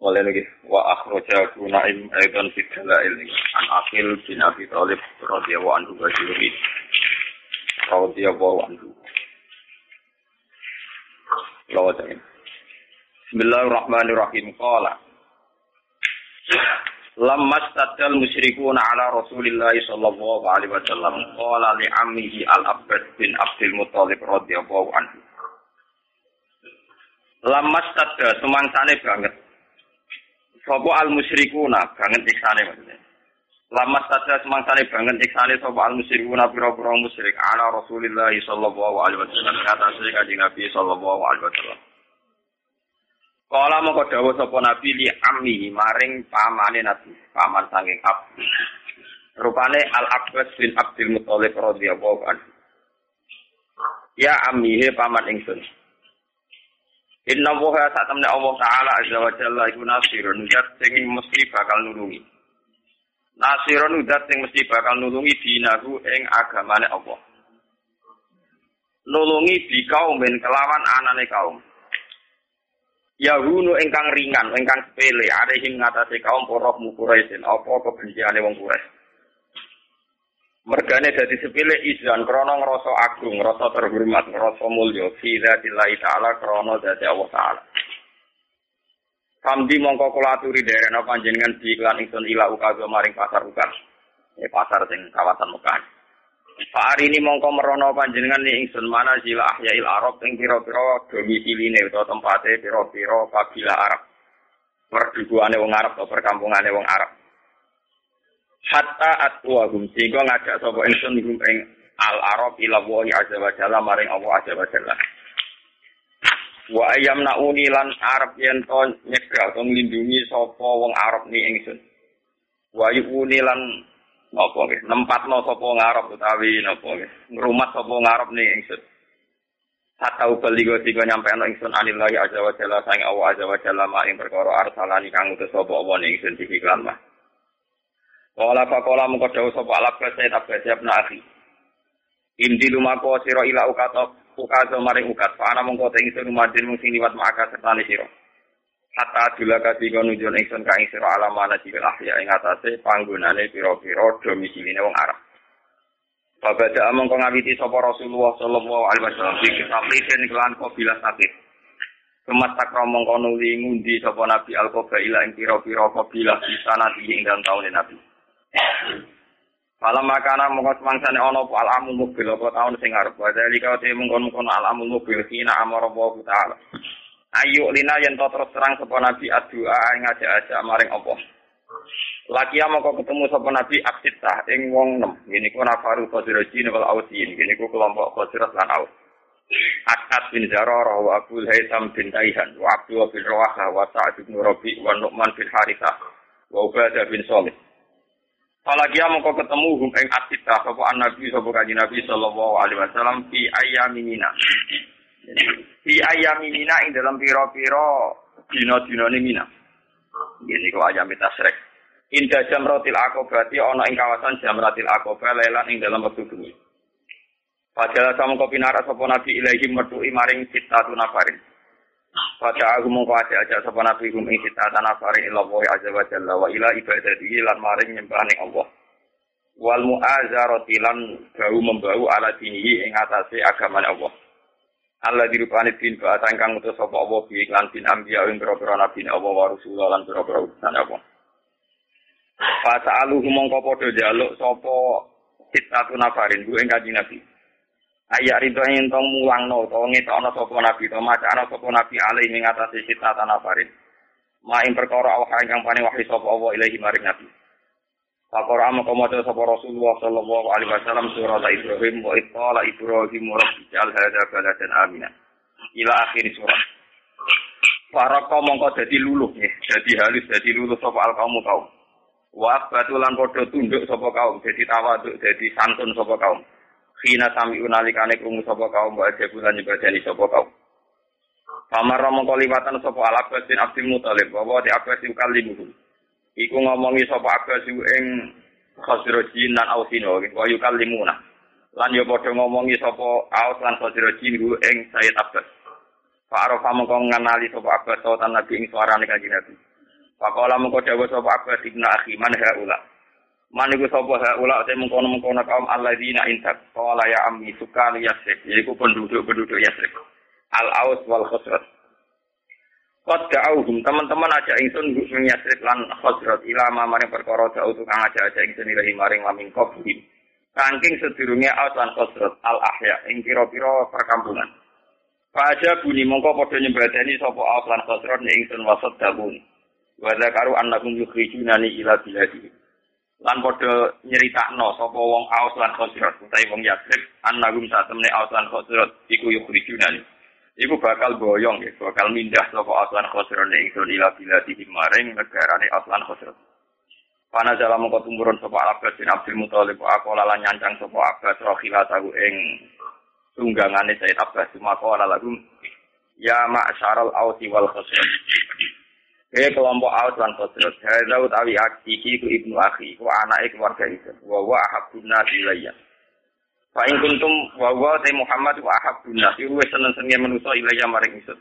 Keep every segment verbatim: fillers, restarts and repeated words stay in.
Mulai lagi wa akhraja Naim aidan fi dalail an Aqil bin Abi Thalib radhiyallahu anhu wajuri radhiyallahu anhu. Lawatan. Bismillahirrahmanirrahim. Qala lamma stadal musyrikuuna ala Rasulillah sallallahu alaihi wasallam qala li ammihi al-Abbad bin Abdul Muttalib radhiyallahu anhu. Lamma stadal semangsane banget sopo al musyrikuna banget iksane maksudnya. Lamas saja semangsane banget iksane sopo al musyrikuna pira-pira musyrik ala Rasulillah sallallahu alaihi wasallam kata sing kanjeng Nabi sallallahu alaihi wasallam. Kala moko dawuh sapa Nabi li ammi maring pamane Nabi, paman saking Abu. Rupane Al Abbas bin Abdul Muttalib radhiyallahu anhu. Ya ammihe paman ingsun. Inna Allaha ta'ala Allah ta'ala azza wa jalla iku nasirun zat sing mesti bakal nulungi. Nasirun zat sing mesti bakal nulungi dinahu ing agamane Allah. Nulungi bi kaumin kelawan anane kaum. Yahunu ingkang ringan, ingkang sepele, arehim ngatasi kaum porok mukuraisin, apa kebenciane wong Quraisy. Mergane dadi sepele izan krana ngrasa agung, ngrasa terhormat, ngrasa mulya, fila dillahi ta'ala krana dadi Allah ta'ala. Samdi mongko kula aturi derena panjenengan diiklan ingsun ila ukaga maring pasar ukas. Ya pasar sing kawasan Mekah. Saari ini mongko merono panjenengan ning ingsun mana jila ahyail arab ing pira-pira domisiline utawa tempate pira-pira kabilah Arab. Perdukuane wong Arab utawa perkampungane wong Arab. Hatta atwahum sehingga ngajak sapa ingsun ing al-arab ila wa azza wa jalla maring Allah azza wa jalla wa ayyamna unilan arab yen to nyegah to nglindungi sapa wong Arab ni ingsun wa unilan napa nggih nempatno sapa wong Arab utawi napa nggih ngrumat sapa wong Arab ni ingsun hatta ubaligo tiga nyampe ana ingsun anillahi azza wa jalla sang Allah azza wa jalla maring perkara arsalani kang utus sapa apa ning ingsun iki kan mah Kala pakola mung kadhawuh sapa alaqat saya tabas ya ibnu akhi. Indi lumako sira ila ukatok ukaso maring ukat. Ana mung kote ingsun rumadin mung sing liwat maka sertane sira. Hatta dulaka tiga nuju ingsun kang sira alamana jibil ahya ing atase panggonane pira-pira domisiline wong Arab. Babada amung ngawiti sapa Rasulullah sallallahu alaihi wasallam iki sampeyan kelan kabilah sakit. Kemasak romong kono li ngundi sapa Nabi al-qabaila ing pira-pira kabilah sanati ing dalem taune Nabi. Malam makanan mongkos mangsane ana apa alamu mobil apa taun sing arep wae lika te mongkon-mongkon alamu mobil kina amara wa ta'ala ayo lina yen to terus terang sapa nabi adua ngajak-ajak maring apa laki mongko ketemu sapa nabi aksitah ing wong enem niku nafaru qadirin wal ausin niku kelompok qadirat lan aus Asad bin Zararah wa Abdul Haitham bin Taihan wa Abdullah bin Rawahah wa Sa'd bin Rabi' wa Nu'man bin Harithah wa Ubadah bin Salih Apalagi mongko ketemu hum ing asitah sapa Nabi sapa kanjeng Nabi sallallahu alaihi wasallam fi ayyamina. Fi ayyamina ing dalam pira-pira dina-dinane Mina. Nggih niku ayam tasrek. Inda jamratil aqabah berarti ana ing kawasan jamratil aqabah lelan ing dalam wektu bengi. Padahal samangka pinarak sapa Nabi ilahi metuhi maring sitatu nafarin. Pada aku mengko ajak-ajak sapa nabi gum ing cita tanah fari ila wa azza wa jalla wa ila ibadatihi lan maring nyembahane Allah. Wal mu'azarati lan bau membau ala dinihi ing atase agamane Allah. Allah dirupani bin ba'at kang utus sapa Allah bi lan bin anbiya ing pira-pira nabi Allah wa rasul lan pira-pira utusan Allah. Fasa'aluhu mengko padha njaluk sapa cita tanah fari ing kanjeng Nabi. Ayat rido yen tong mulangno utawa ngetokno sapa nabi utawa macana sapa nabi ali ing atase sita tanafarin. Maing perkara awak ingkang paring wahyu sapa Allah ilahi maring nabi. Pakora moko maca sapa Rasulullah sallallahu alaihi wasallam surah Ibrahim wa iqala Ibrahim rabbical hadza baladan amina. Ila akhir surah. Paraka mongko dadi luluh nggih, dadi halus dadi luluh sapa alqaumu kaum. Wa batulan padha tunduk sapa kaum, dadi tawaduk dadi santun sapa kaum. Kina sami unalikane krungu sapa kaum wa ajabulan nyebadani sapa kaum. Pamara mongko liwatan sapa Al-Abbas bin Abdul Muthalib bahwa di Abbas yukallimuhu. Iku ngomongi sapa Abbas ing Khazrajin lan Ausino wa yukallimuna. Lan yo padha ngomongi sapa Aus lan Khazrajin ing Sayyid Abbas. Fa arafa mongko ngenali sapa Abbas ta Nabi ing suarane kanjeng Nabi. Pakola mengkodawa sopa abad ibn akhi man ha'ula. Man iku sopa ha'ula utai mengkono-mengkono kaum alladzina intak. Kola ya ammi sukani yasrik. Yaitu penduduk-penduduk yasrik. Al-aus wal-khusrat. Qad da'auhum teman-teman ajak ingsun hukmi yasrik lan khusrat. Ilama maring perkara da'u tukang ajak-ajak ingsun ilahi maring lamin kobuhin. Sangking sedurungnya aus lan khusrat al-ahya. Ing piro-piro perkampungan. Fahaja bunyi mongko podo nyembadani sopa aus lan khusrat ni ingsun wasad da'buni. Wada karu anakung yukhrijunani ila biladi. Lan podo nyeritakno sapa wong Aus lan Khazraj utawi wong Yathrib anakung satemene Aus lan Khazraj iku yukhrijunani. Iku bakal boyong ya, bakal mindah sapa Aus lan Khazraj ing ila biladi maring negarane Aus lan Khazraj. Panas dalam moko tumurun sapa Abbas bin Abdul Muthalib aku lan nyancang sapa Abbas rokhilatahu ing tunggangane Sayyid Abbas maka ala lagu ya ma'syaral Ausi wal Khazraj. Kaya kelompok Aus lan Khazraj, hadza utawi aki iki ku ibnu akhi, ku anake keluarga iki. Wa wa habbuna ilayya. Fa in kuntum wa wa ta Muhammad wa habbuna, iku seneng-senenge manusa ilayya maring isun.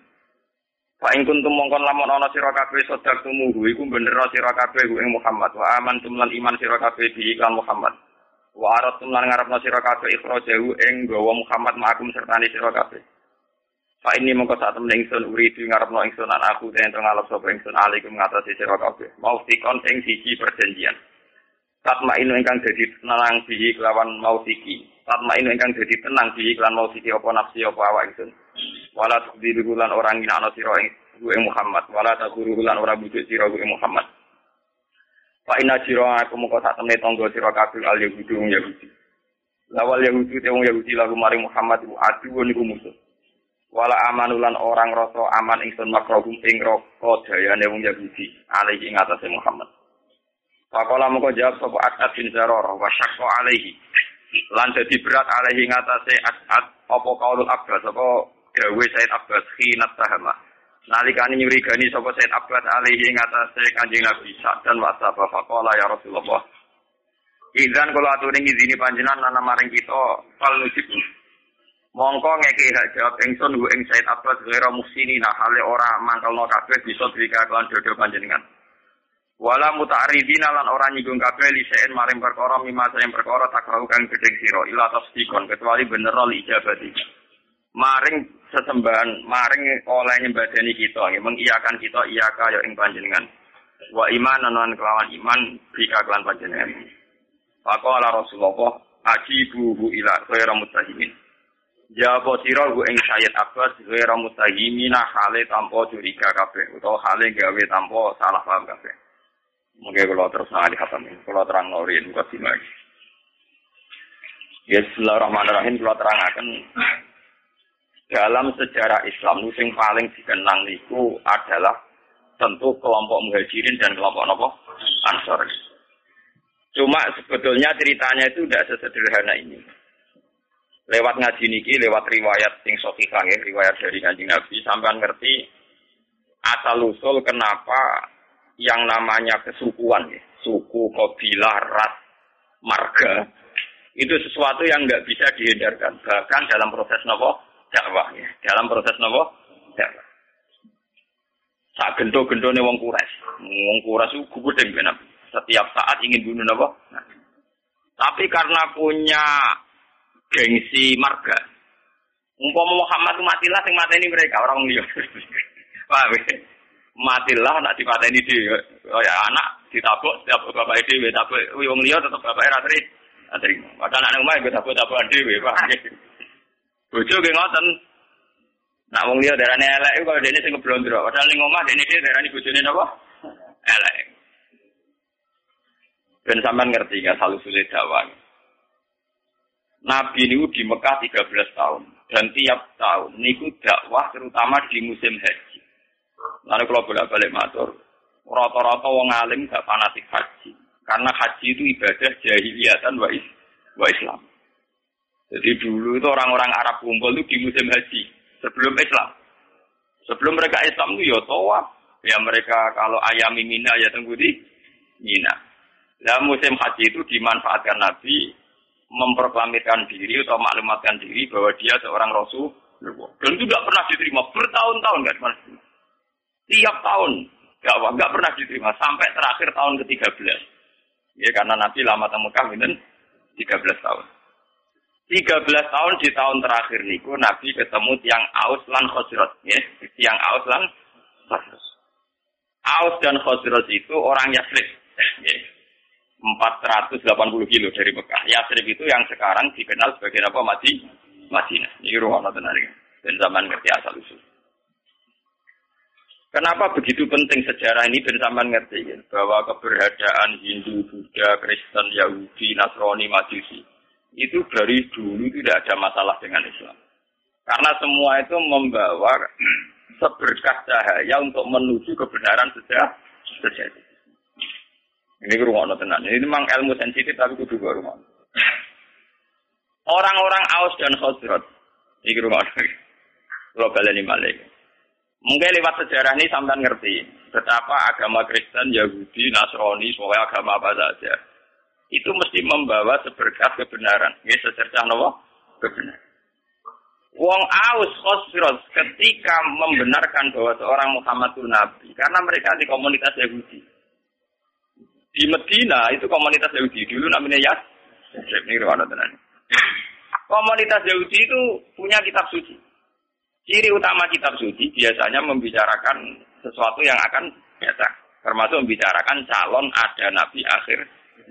Fa in kuntum mongkon lamun ana sira kabeh sedar tumuhu, iku bener sira kabeh ing Muhammad wa amantum lan iman sira kabeh bi lan Muhammad. Wa aratum lan ngarepna sira kabeh ikhrajahu ing gawa Muhammad ma'akum sertane sira kabeh. Fa ini mongko saat temen ingsun uridu ngarepno ingsun lan aku den ngalap sapa ingsun alaikum ngatasi sira kabeh. Mausikon ing siji perjanjian. Tatma inu ingkang dadi tenang bihi kelawan mausiki. Tatma inu ingkang dadi tenang bihi kelawan mausiki apa nafsi apa awak ingsun. Wala tadirulan orang ina ana sira ing Muhammad. Wala tadirulan ora bujuk sira ing Muhammad. Fa ina sira aku mongko saat temen tangga sira kabeh al yahudung yahudi. Lawal yahudi te wong yahudi lagu maring Muhammad iku aduh niku musuh. Wala amanulan orang rasa aman ingsun makrohum ing roko dayane wong Yahudi alih ing atase Muhammad. Faqala moko jawab sapa As'ad bin Zaror wa syaqqa alaihi. Lan dadi berat alih ing atase As'ad apa kaulul Abbas apa gawe Sayyid Abbas khinat tahama. Nalikane nyurigani sapa Sayyid Abbas alih ing atase Kanjeng Nabi dan wasaba faqala ya Rasulullah. Izan kula aturing izini panjenengan lan maring kita fal nujib. Mongko ngeki hak jawab ingsun hu ing Sayyid Abbas ghera muhsini nah hale ora mangkelno kabeh bisa dirika kan dodo panjenengan. Wala muta'aridina lan ora nyinggung kabeh lisein maring perkara mimasa yang perkara takrau kang gedeng sira ila tasdikon kecuali bener li ijabati. Maring sesembahan maring oleh nyembadani kita nggih mengiyakan kita iya ka yo ing panjenengan. Wa imanan lan kelawan iman bika kan panjenengan. Faqala Rasulullah ajibuhu ila ghera mutahimin. Jawab sira ku ing Sayyid Abbas ghera mustahimina hale tanpa curiga kabeh utawa hale gawe tanpa salah paham kabeh. Monggo kula terus ngali khatam iki kula terang norin kok dimak. Bismillahirrahmanirrahim kula terangaken dalam sejarah Islam sing paling dikenang niku adalah tentu kelompok Muhajirin dan kelompok napa? Ansor. Cuma sebetulnya ceritanya itu tidak sesederhana ini. Lewat ngaji niki, lewat riwayat sing sahihah ya, riwayat dari Kanjeng Nabi sampean ngerti asal usul kenapa yang namanya kesukuan ya, suku, kabilah, ras, marga itu sesuatu yang enggak bisa dihindarkan bahkan dalam proses napa dakwah ya, dalam proses napa dakwah. Sak gento-gentone wong Quraisy, wong Quraisy iku gedeng ben setiap saat ingin bunuh napa. Nah. Tapi karena punya gengsi marga. Umpama Muhammad matilah sing mateni mereka orang liya. Paham? Matilah nak dipateni dhewe. Kaya anak ditabuk setiap bapake dhewe, tabuk wong liya tetep bapake ra terima. Terima. Padahal anak omah iku tabuk-tabukan dhewe, paham? Bojo ge ngoten. Nak wong liya darane elek iku kok dene sing ngeblondro. Padahal ning omah dene dhewe darani bojone napa? Elek. Ben sampean ngerti kan salusule dakwah. Nabi niku di Mekah tiga belas tahun dan tiap tahun niku dakwah terutama di musim haji. Lalu kalau bolak-balik matur, rata-rata wong alim gak fanatik haji karena haji itu ibadah jahiliyatan wa Islam. Jadi dulu itu orang-orang Arab kumpul itu di musim haji sebelum Islam. Sebelum mereka Islam itu ya tawaf, ya mereka kalau ayami Mina ya tunggu di Mina. Nah musim haji itu dimanfaatkan Nabi memproklamirkan diri atau maklumatkan diri bahwa dia seorang Rasul dan itu tidak pernah diterima bertahun-tahun tidak pernah diterima. Tiap tahun Enggak, enggak pernah diterima sampai terakhir tahun ke tiga belas. Ya karena Nabi lama teng Mekah pinten tiga belas tahun. tiga belas tahun di tahun terakhir niku Nabi ketemu tiang Aus lan Khazraj, nggih, tiang Aus lan Khazraj. Aus dan Khazraj itu orang Yathrib, nggih. empat ratus delapan puluh kilo dari Mekah. Yathrib itu yang sekarang dikenal sebagai apa? Madinah. Ini ruangan tenaga. Dan zaman ngerti asal usul. Kenapa begitu penting sejarah ini dan sampean ngerti ya? Bahwa keberadaan Hindu, Buddha, Kristen, Yahudi, Nasrani, Majusi itu dari dulu tidak ada masalah dengan Islam. Karena semua itu membawa seberkas cahaya untuk menuju kebenaran sejarah. Sejarah. Ini ruangnya tenang. Ini memang ilmu sensitif tapi itu juga ruangnya. Orang-orang Aus dan Khazraj. Ini ruangnya. Kalau kalian ini mungkin lewat sejarah ini sampean ngerti betapa agama Kristen, Yahudi, Nasrani, semua agama apa saja itu mesti membawa seberkas kebenaran. Ya secercah nopo kebenaran. Wong Aus Khazraj ketika membenarkan bahwa seorang Muhammad itu nabi, karena mereka di komunitas Yahudi. Di Medina itu komunitas Yahudi dulu namanya ya. Komunitas Yahudi itu punya kitab suci. Ciri utama kitab suci biasanya membicarakan sesuatu yang akan datang, termasuk membicarakan calon ada nabi akhir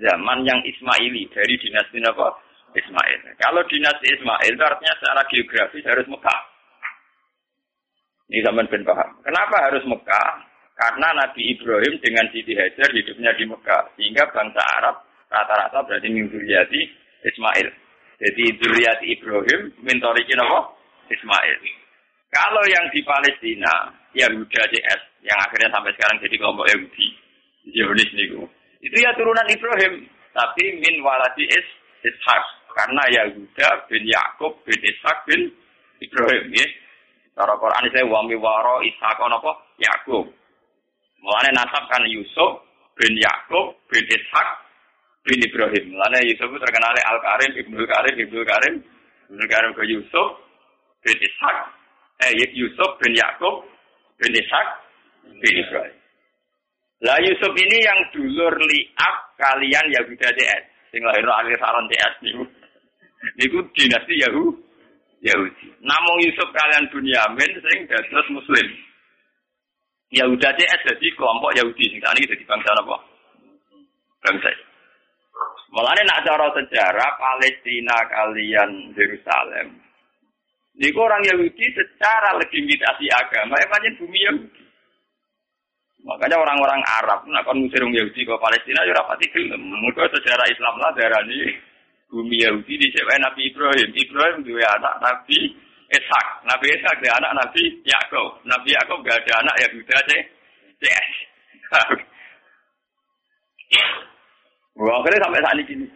zaman yang Ismaili dari dinasti apa? Ismail. Kalau dinasti Ismail itu artinya secara geografis harus Mekah. Ini zaman ben paham. Kenapa harus Mekah? Karena Nabi Ibrahim dengan Siti Hajar hidupnya di Mekah, sehingga bangsa Arab rata-rata berarti minzuriyati Ismail. Jadi zuriyati Ibrahim mintorikin apa? Ismail. Kalau yang di Palestina, Yahuda C S, yang akhirnya sampai sekarang jadi kelompok Yahudi, Zionis niku, itu ya turunan Ibrahim, tapi min waladi is Ishak, karena Yahuda bin Yakub bin Ishak bin Ibrahim, ya. Cara Quran saya wami waro Ishak apa? Yakub. Mulane nasabkan Yusuf bin Yakub bin Ishak bin Ibrahim. Mulane Yusuf itu terkenal Al-Karim, Ibnu Karim, Ibnu Karim, Ibnu Karim ke Yusuf bin Ishak. Eh, Yusuf bin Yakub bin Ishak bin Ibrahim. Lah Yusuf ini yang dulur li'ab kalian Yahuda D S. Sing lahir akhir saron D S niku. Niku dinasti Yahudi. Yahudi. Namung Yusuf kalian Bunyamin sing dados muslim. Yahuda D S dadi kelompok Yahudi sing sakniki dadi bangsa apa? Bangsa. Mulane nek cara sejarah Palestina kalian Yerusalem jadi orang Yahudi secara legitimasi agama, makanya bumi Yahudi. Makanya orang-orang Arab, nah kan musir orang Yahudi ke Palestina, ya rapati gelem. Mereka sejarah Islam lah, daerah ini bumi Yahudi disebut Nabi Ibrahim. Ibrahim itu anak Nabi Ishak. Nabi Ishak itu anak Nabi Yakub. Nabi Yakub tidak ada anak Yahudi aja. Yes. Akhirnya sampai saat ini.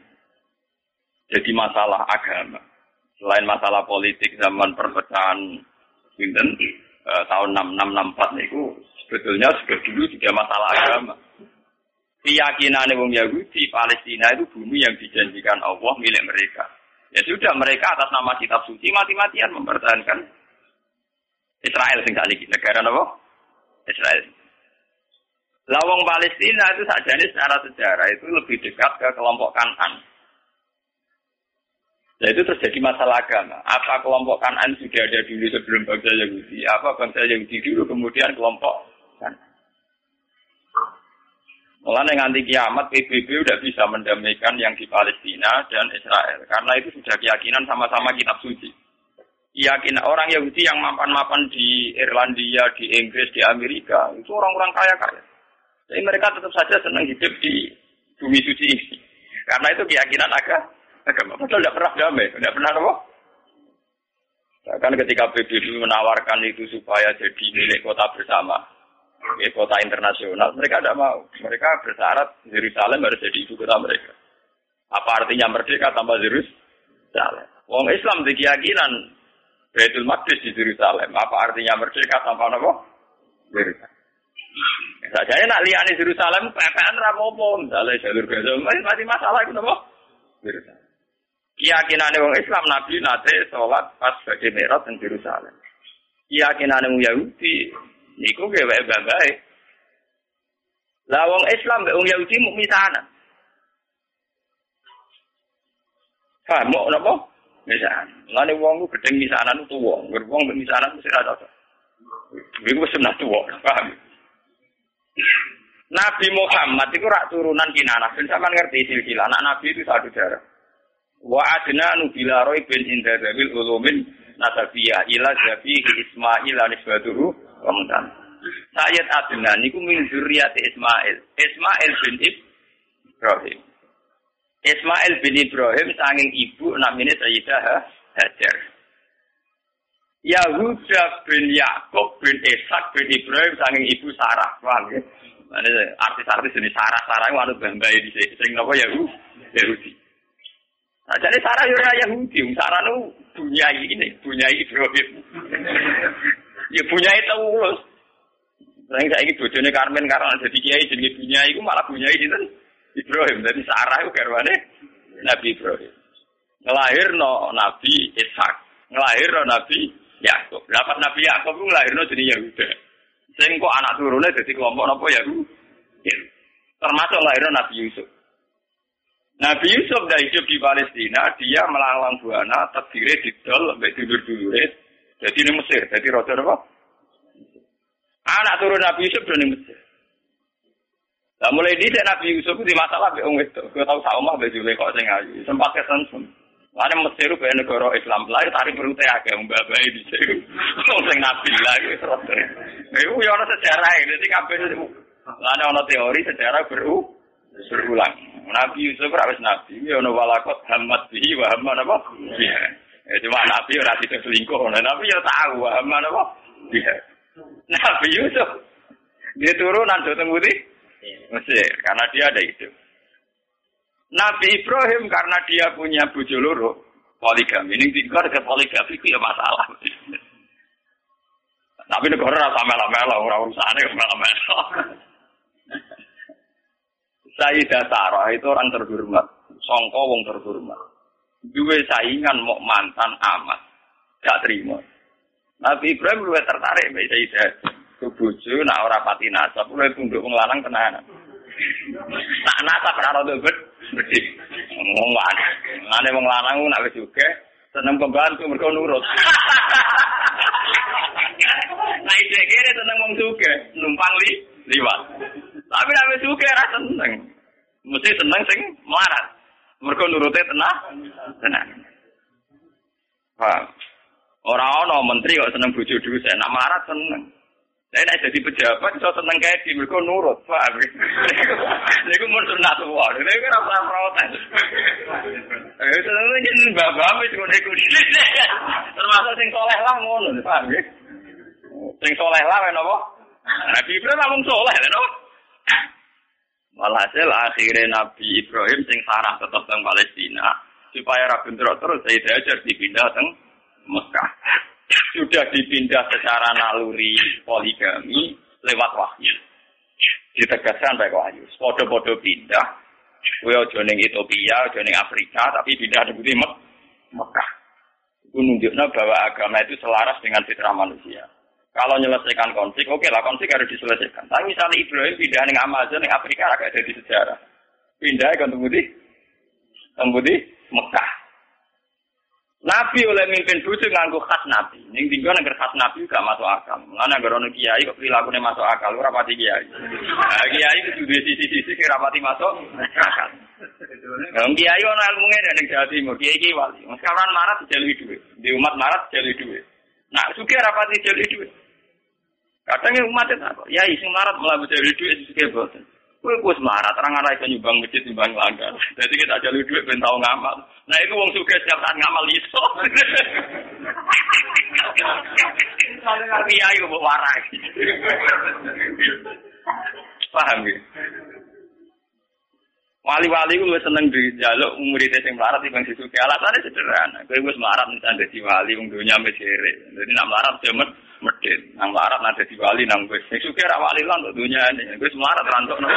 Jadi masalah agama. Selain masalah politik zaman perpecahan Winden eh, tahun enam enam enam empat itu sebetulnya sudah dulu juga masalah agama. Keyakinan wong Yahudi Palestina itu bumi yang dijanjikan Allah milik mereka. Ya sudah mereka atas nama kitab suci mati-matian mempertahankan Israel sing sakniki negara napa? Israel. Lah wong Palestina itu sakjane secara sejarah itu lebih dekat ke kelompok Kanan. Nah itu terjadi masalah agama. Apa kelompok Kanan sudah ada dulu sebelum bangsa Yahudi? Apa bangsa Yahudi dulu kemudian kelompok Kanan? Mulai nganti kiamat P B B sudah bisa mendamaikan yang di Palestina dan Israel. Karena itu sudah keyakinan sama-sama kitab suci. Keyakinan orang Yahudi yang mapan-mapan di Irlandia, di Inggris, di Amerika itu orang-orang kaya-kaya. Jadi mereka tetap saja senang hidup di bumi suci ini. Karena itu keyakinan agama. Agama betul tidak pernah damai, tidak pernah apa? Bahkan ketika P B B menawarkan itu supaya jadi milik kota bersama, kota internasional, mereka tidak mau. Mereka bersyarat Yerusalem harus jadi ibu kota mereka. Apa artinya merdeka tanpa Yerusalem? Wong Islam di keyakinan Baitul Maqdis di Yerusalem. Apa artinya merdeka tanpa apa? Yerusalem. Sajane nak liyane Yerusalem, P P N ra apa-apa, dalem jalur Gaza masih masalah iku apa? Yerusalem. Keyakinan orang Islam Nabi nate sholat pas bagi merah dan Yerusalem. Keyakinan orang Yahudi, niku gue baik-baik. Lah wong Islam mbek wong Yahudi mung misanan. Faham napa? Misanan. Ngene wong ku gedeng misanan tuwa, ngger wong ben misanan mesti ra cocok. Iku wis senang tuwa, paham. Nabi Muhammad itu rak turunan kinanah. Ben sampean ngerti silsilah anak Nabi itu satu darah. Wa adna nubila roy bin inda zabil ulumin nasabiyah ila zabi Ismail anisbatuhu wa mutan. Sayyid adna niku min zurriyati Ismail. Ismail bin Ibrahim. Ismail bin Ibrahim sanging ibu namine Sayyidah Hajar. Yahuda bin Yakub bin Ishak bin Ibrahim sanging ibu Sarah. Paham ya? Ana artis-artis ini Sarah-Sarah iku anut bambae dhisik sing napa ya Gus Yahudi. Nah, jadi Sarah yo ora Yahudi, Sarah nu bunyai ini, bunyai Ibrahim. Ya bunyai terus. Sing saiki bojone Karmen karena dadi kiai jenenge bunyai iku malah bunyai dinten Ibrahim. Dadi Sarah iku garwane Nabi Ibrahim. Nglahirno Nabi Ishak, nglahirno Nabi Yakub. Lah pas Nabi Yakub iku nglahirno jenenge Yahuda. Sing kok anak turune dadi kelompok napa ya ku. Termasuk lahir Nabi Yusuf. Nabi Yusuf dah hidup di Palestina, dia melanglang buana, terdiri didol sampai dulur-dulure. Jadi di Mesir, jadi roda apa? Anak turun Nabi Yusuf dari Mesir. Lah mulai dhisik Nabi Yusuf di masalah mbek wong wedok. Kok tau sak omah mbek dhewe kok sing ayu. Sempat kesensun. Lah Mesir kuwi negara Islam lahir tarik berute akeh mbabae dhisik. Wong sing Nabi lahir roda. Iku yo ana sejarah e, dadi kabeh ana ana teori sejarah beru berulang. Nabi Yusuf ora wis nabi, yo ana walakot hammat bihi wa hamman apa? Ya. Cuma nabi ora sida selingkuh, nabi yo tahu wa hamman apa? Ya. Nabi Yusuf dia turunan dhateng Mesir. Mesir, karena dia ada itu. Nabi Ibrahim karena dia punya bojo loro, poligami. Ning dikor ke poligami ku ya masalah. Tapi negara rasa mela-mela, orang urusannya mela-mela. Sayyidah Sarah itu orang terhormat, songko wong terhormat. Dua saingan mau mantan amat, gak terima. Nabi Ibrahim luwih tertarik mbek Sayyidah. Bojo nak ora pati nasab, luwih punduk wong lanang tenanan. Tak nasab ora rodo bet. Wong lanang, wong lanang nak wis juga seneng pembantu mergo nurut. Nah iki kere tenang wong suke, numpang li, liwat. Tapi nek suke ra seneng. Mesti seneng sing melarat. Mergo nurute tenang, tenang. Wah. Ora ana menteri kok seneng bojo dhewe, nek melarat seneng. Lah nek dadi pejabat iso seneng kae di mergo nurut, Pak. Lha iku mun sunat wae, lha iku ora protes. Eh seneng yen bapak wis ngene kuwi. Termasuk sing saleh lah ngono, Pak. Sing soleh lah kan apa? Nabi Ibrahim namung soleh kan apa? Walhasil akhirnya Nabi Ibrahim sing Sarah tetap teng Palestina supaya ra bentrok terus Sayyidah Hajar dipindah teng Mekah. Sudah dipindah secara naluri poligami lewat wahyu. Ditegaskan baik wahyu. Podo-podo pindah. Kowe aja ning Ethiopia, aja ning Afrika tapi pindah ning Mek- Mekah. Itu nunjukna bahwa agama itu selaras dengan fitrah manusia. Kalau menyelesaikan konflik, oke okay lah konflik harus diselesaikan. Tapi misalnya Ibrahim pindah ke Amazon, ke Afrika, agak ada di sejarah. Pindah ke Tembudi, Tembudi, Mekah. Nabi oleh mimpin bujuk nganggu khas Nabi. Yang tinggal nganggur khas Nabi juga masuk akal. Karena nganggur kiai, kok perilakunya masuk akal, lu rapati kiai. Nah, kiai itu di sisi-sisi, rapati masuk akal. Nah, kiai itu ilmunya dari Jawa Timur, kiai-kiai wali. Sekarang Maret dijalui duit, di umat Maret dijalui duit. Nah, juga rapati dijalui duit. Kadangnya umatnya tak kok. Ya, isi marat melalui jalur duit itu juga bosan. Kue kue semarat, orang-orang itu nyumbang masjid, nyumbang langgar. Jadi kita jalur duit, ben tahu ngamal. Nah, itu wong juga setiap saat ngamal iso. Soalnya ngerti ya, itu buat warai. Paham ya? Wali-wali itu seneng dijaluk muridnya yang melarat di bang Sisuke. Alasannya sederhana. Kue kue semarat, misalnya di wali, wong dunia mesire. Jadi nak melarat, jamet. Medit, nang larat nada diwali nang gue. Suka rawat lilan untuk dunia ini. Gue semarat rantok nol.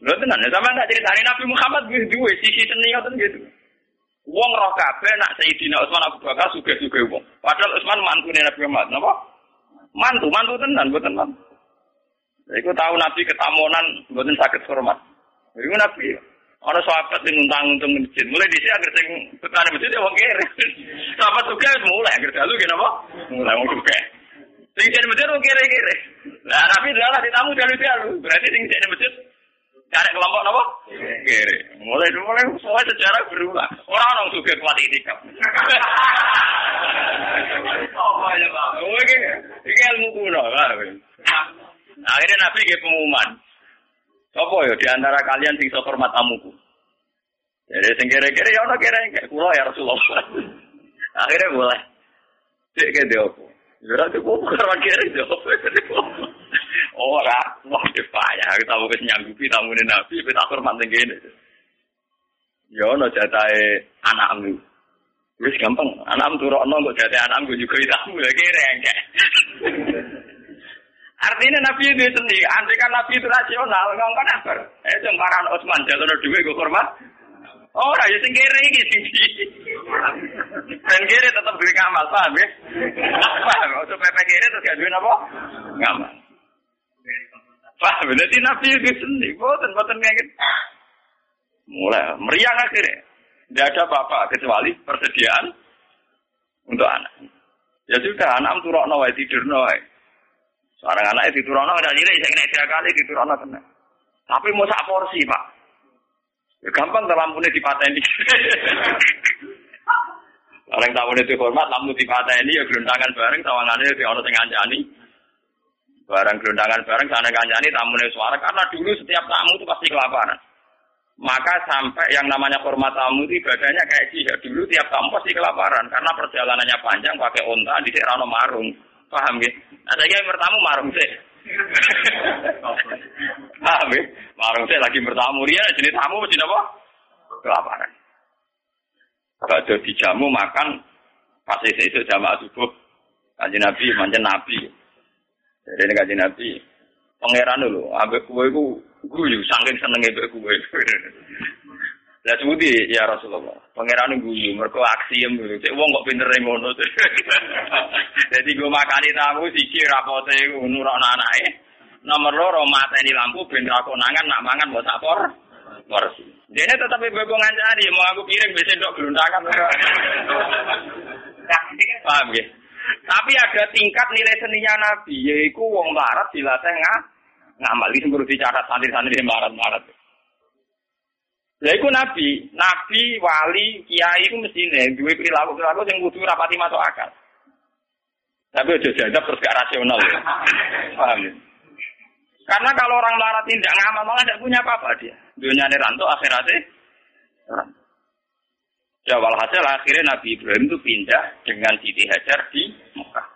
Lo tu nanya sama tak cerita ni Nabi Muhammad gue dua sisi seni atau gitu. Wong roh kabeh nak Sayyidina Utsman Abu Bakar suka suka wong. Padahal Utsman mantu Nabi Muhammad, nampak? Mantu mantu tenan, bukan mantu. Iku tahu Nabi ketamonan mboten saged hormat. Iku Nabi ana sahabat sing nguntang-untung masjid. Mulai dhisik anggere sing petane masjid ya wong kere. Sahabat juga mulai anggere dalu ki napa? Mulai wong juga. Sing jane masjid wong kere-kere. Lah Nabi dalah ditamu dalu-dalu. Berarti sing jane masjid cari kelompok napa? Kere. Mulai mulai soal sejarah berulang. Orang-orang juga kuat itikaf. Oh, ya Pak. Oke. Iki ilmu kuno kan. Akhirnya Nabi nggih pengumuman. Sopo ya di antara kalian sing iso hormat tamuku? Jadi sing kere-kere ya ono kere-kere kula ya Rasulullah. Akhirnya boleh. Sik kene opo. Ora cukup karo kere yo. Ora, wah dipaya kita wis nyanggupi tamune Nabi ben tak hormat sing kene. Ya ono jatahe anakmu. Wis gampang, anakmu turokno kok jatahe anakmu juga ditamu ya kere engke. Artinya Nabi itu sendiri, andai kan Nabi itu rasional, ngomongkan apa? Eh, cengkaran Osman, jatuh ada duit, gue hormat. Oh, ya, sing kere ini, sing kiri. Dan kiri tetap duit ngamal, paham ya? Paham, waktu pepe kiri terus gak duit apa? Ngamal. Paham, berarti Nabi itu sendiri, boten-boten kayak gitu. Mulai, meriang akhirnya. Tidak ada apa-apa, kecuali persediaan untuk anak. Ya sudah, anak turok nawai, tidur nawai. Seorang anaknya diturunkan, ada nilai, saya kena tiga kali diturunkan, kena. Tapi mau sak porsi, Pak. Ya, gampang, lampunya dipateni. Orang tamunya dihormat, lampu dipateni, ya gelundangan bareng, tawangannya di orang yang ngancani. Barang gelundangan bareng, sana ngancani, tamunya suara. Karena dulu setiap tamu itu pasti kelaparan. Maka sampai yang namanya hormat tamu itu ibadahnya kayak jihad. Dulu tiap tamu pasti kelaparan. Karena perjalanannya panjang, pakai onta, di Rano Marung. Paham ya? Ada yang bertamu marung sih. Paham ya? Marung sih lagi bertamu dia jenis tamu jenis apa? Kelaparan. Kalau dijamu makan pas itu jamaah subuh. Kanjeng Nabi, manjen Nabi. Jadi ini kanjeng Nabi. Pangeran dulu, ambek kowe iku guyu saking senenge mbek kowe. Lah sebuti ya Rasulullah. Pangeran guyu mergo aksiem lho. Cek wong kok pintere ngono. Dadi go makani tamu siji rapote nurokno anake. Nomor loro mateni lampu ben ra konangan nak mangan mbok sapor. Porsi. Dene tetep bebo ngancani mau aku piring wis ndok gluntakan. Paham nggih. Tapi ada tingkat nilai seninya Nabi yaiku wong barat dilatih ngamali sing kudu dicatat santri-santri barat-barat. Lha iku nabi, nabi, wali, kiai iku mesine duwe prilaku-prilaku sing kudu rapati masuk akal. Tapi aja jajab terus gak rasional. Ya. Paham ya? Karena kalau orang melarat tidak ngamal malah tidak punya apa-apa dia. Dunyane rantuk akhirate. Ya walhasil akhirnya Nabi Ibrahim itu pindah dengan Siti Hajar di Mekah.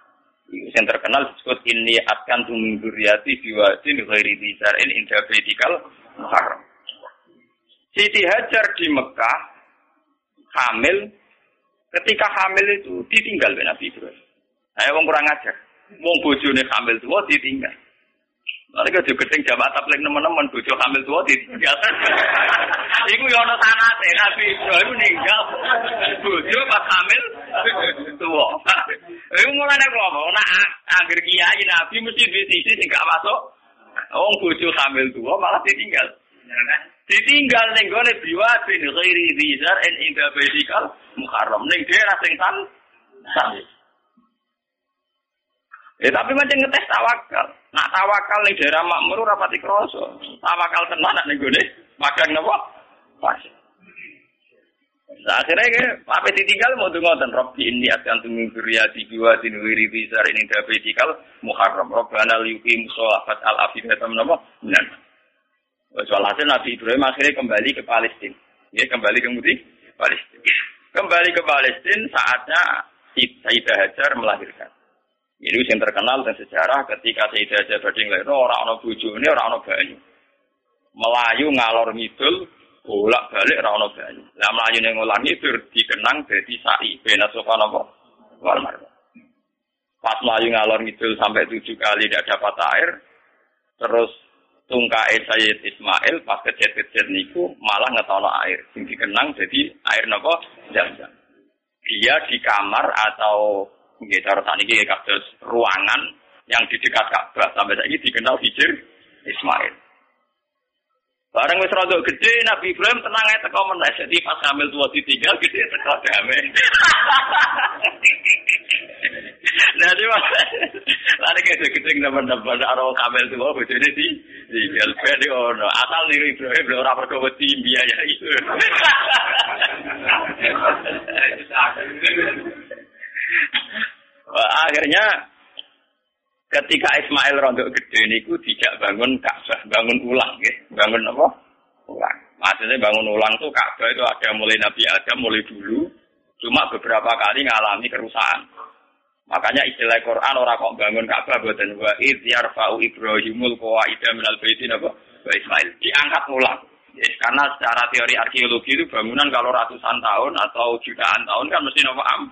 Itu yang terkenal disebut inni atkan tuminduriati biwadin ghairi dzar'in inda baitikal muharram. Siti Hajar di Mekah hamil, ketika hamil itu ditinggal oleh Nabi Ibrahim. Saya wong kurang ajar. Wong bojone hamil tuwa ditinggal. Mereka juga gedeng jamaah tabligh nemen-nemen bojo hamil tuwa ditinggal. Iku yo ana sanate Nabi Ibrahim ninggal bojo pas hamil tuwa. Iku mulane apa? Ana anggere kiai Nabi mesti duwe sisi sing gak masuk. Wong bojo hamil tuwa malah ditinggal. Ditinggal ning gone biwatin ghairi dzar en inda baitikal muharram ning daerah sing tan. Eh tapi macam ngetes tawakal. Nak tawakal ning daerah makmur ora pati krasa. Tawakal tenan ning gone magang napa? Pas. Akhire ape ditinggal mau ngoten Rabbi inni atantu min dzurriyyati biwatin ghairi dzar en inda baitikal muharram rabbana liqim sholafat al afifatam napa? Soalnya Nabi Ibrahim akhirnya kembali ke Palestina. Ya, kembali ke Mudi, Palestina. Kembali ke Palestina saatnya Sayyidah Hajar melahirkan. Ini yang terkenal dan sejarah ketika Sayyidah Hajar badhe lahir, ora ana bojone, ora ana banyu. Melayu ngalor ngidul, bolak-balik ora ana banyu. Lah mlayune ngolah ngidul dikenang dadi sa'i bena sofa napa? Wal marwa. Pas melayu ngalor ngidul sampai tujuh kali tidak dapat air, terus tungkae Sayyid Ismail pas kecet-kecet niku malah ngetono air sing dikenang jadi air napa jam-jam. Dia di kamar atau nggih cara sakniki kados ruangan yang di dekat Ka'bah sampai saiki dikenal hijir Ismail. Barang wis rada gede Nabi Ibrahim tenang ae teko menes. Dadi pas hamil tuwa ditinggal gede teko dame. Lah dewa. Lah nek iki gede nang-nang karo hamil tuwa bojone di di Belpedi ono. Asal niru Ibrahim ora perkowe timbi aja itu. Akhirnya ketika Ismail rondo gede niku dijak bangun Ka'bah, bangun ulang nggih. Bangun apa? Ulang. Maksudnya bangun ulang tuh Ka'bah itu ada mulai Nabi Adam mulai dulu, cuma beberapa kali ngalami kerusakan. Makanya istilah Quran ora kok bangun Ka'bah boten wa id yarfa'u Ibrahimul qawaida minal baiti napa? Wa Ismail diangkat ulang. Yes, karena secara teori arkeologi itu bangunan kalau ratusan tahun atau jutaan tahun kan mesti napa am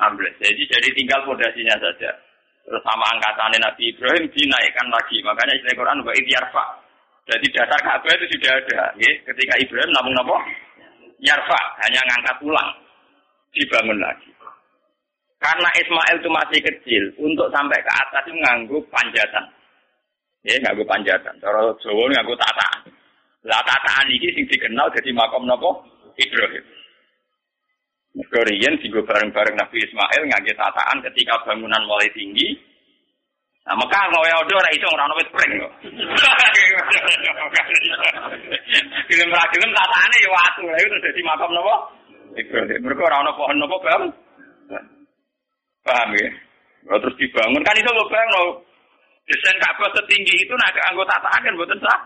ambles. Jadi jadi tinggal fondasinya saja. Terus sama angkatannya Nabi Ibrahim dinaikkan lagi. Makanya istilah Quran wa idh yarfa. Jadi dasar Ka'bah itu sudah ada, nggih. Ketika Ibrahim namung napa? Yarfa, hanya ngangkat ulang. Dibangun lagi. Karena Ismail itu masih kecil, untuk sampai ke atas itu nganggo panjatan. Nggih, nganggo panjatan. Cara Jawa nganggo tataan. Lah tataan iki sing dikenal dadi makam napa? Ibrahim. Historian juga bareng-bareng Nabi Ismail ngangge tataan ketika bangunan mulai tinggi. Nah, Mekah mau ya udah itu orang novel spring kok. Film ragilim tataane ya watu lah itu jadi makam nopo. Mereka orang nopo pohon nopo paham? Paham ya. Terus dibangun kan itu lo bareng lo desain Ka'bah setinggi itu nak anggota tataan kan buat entah.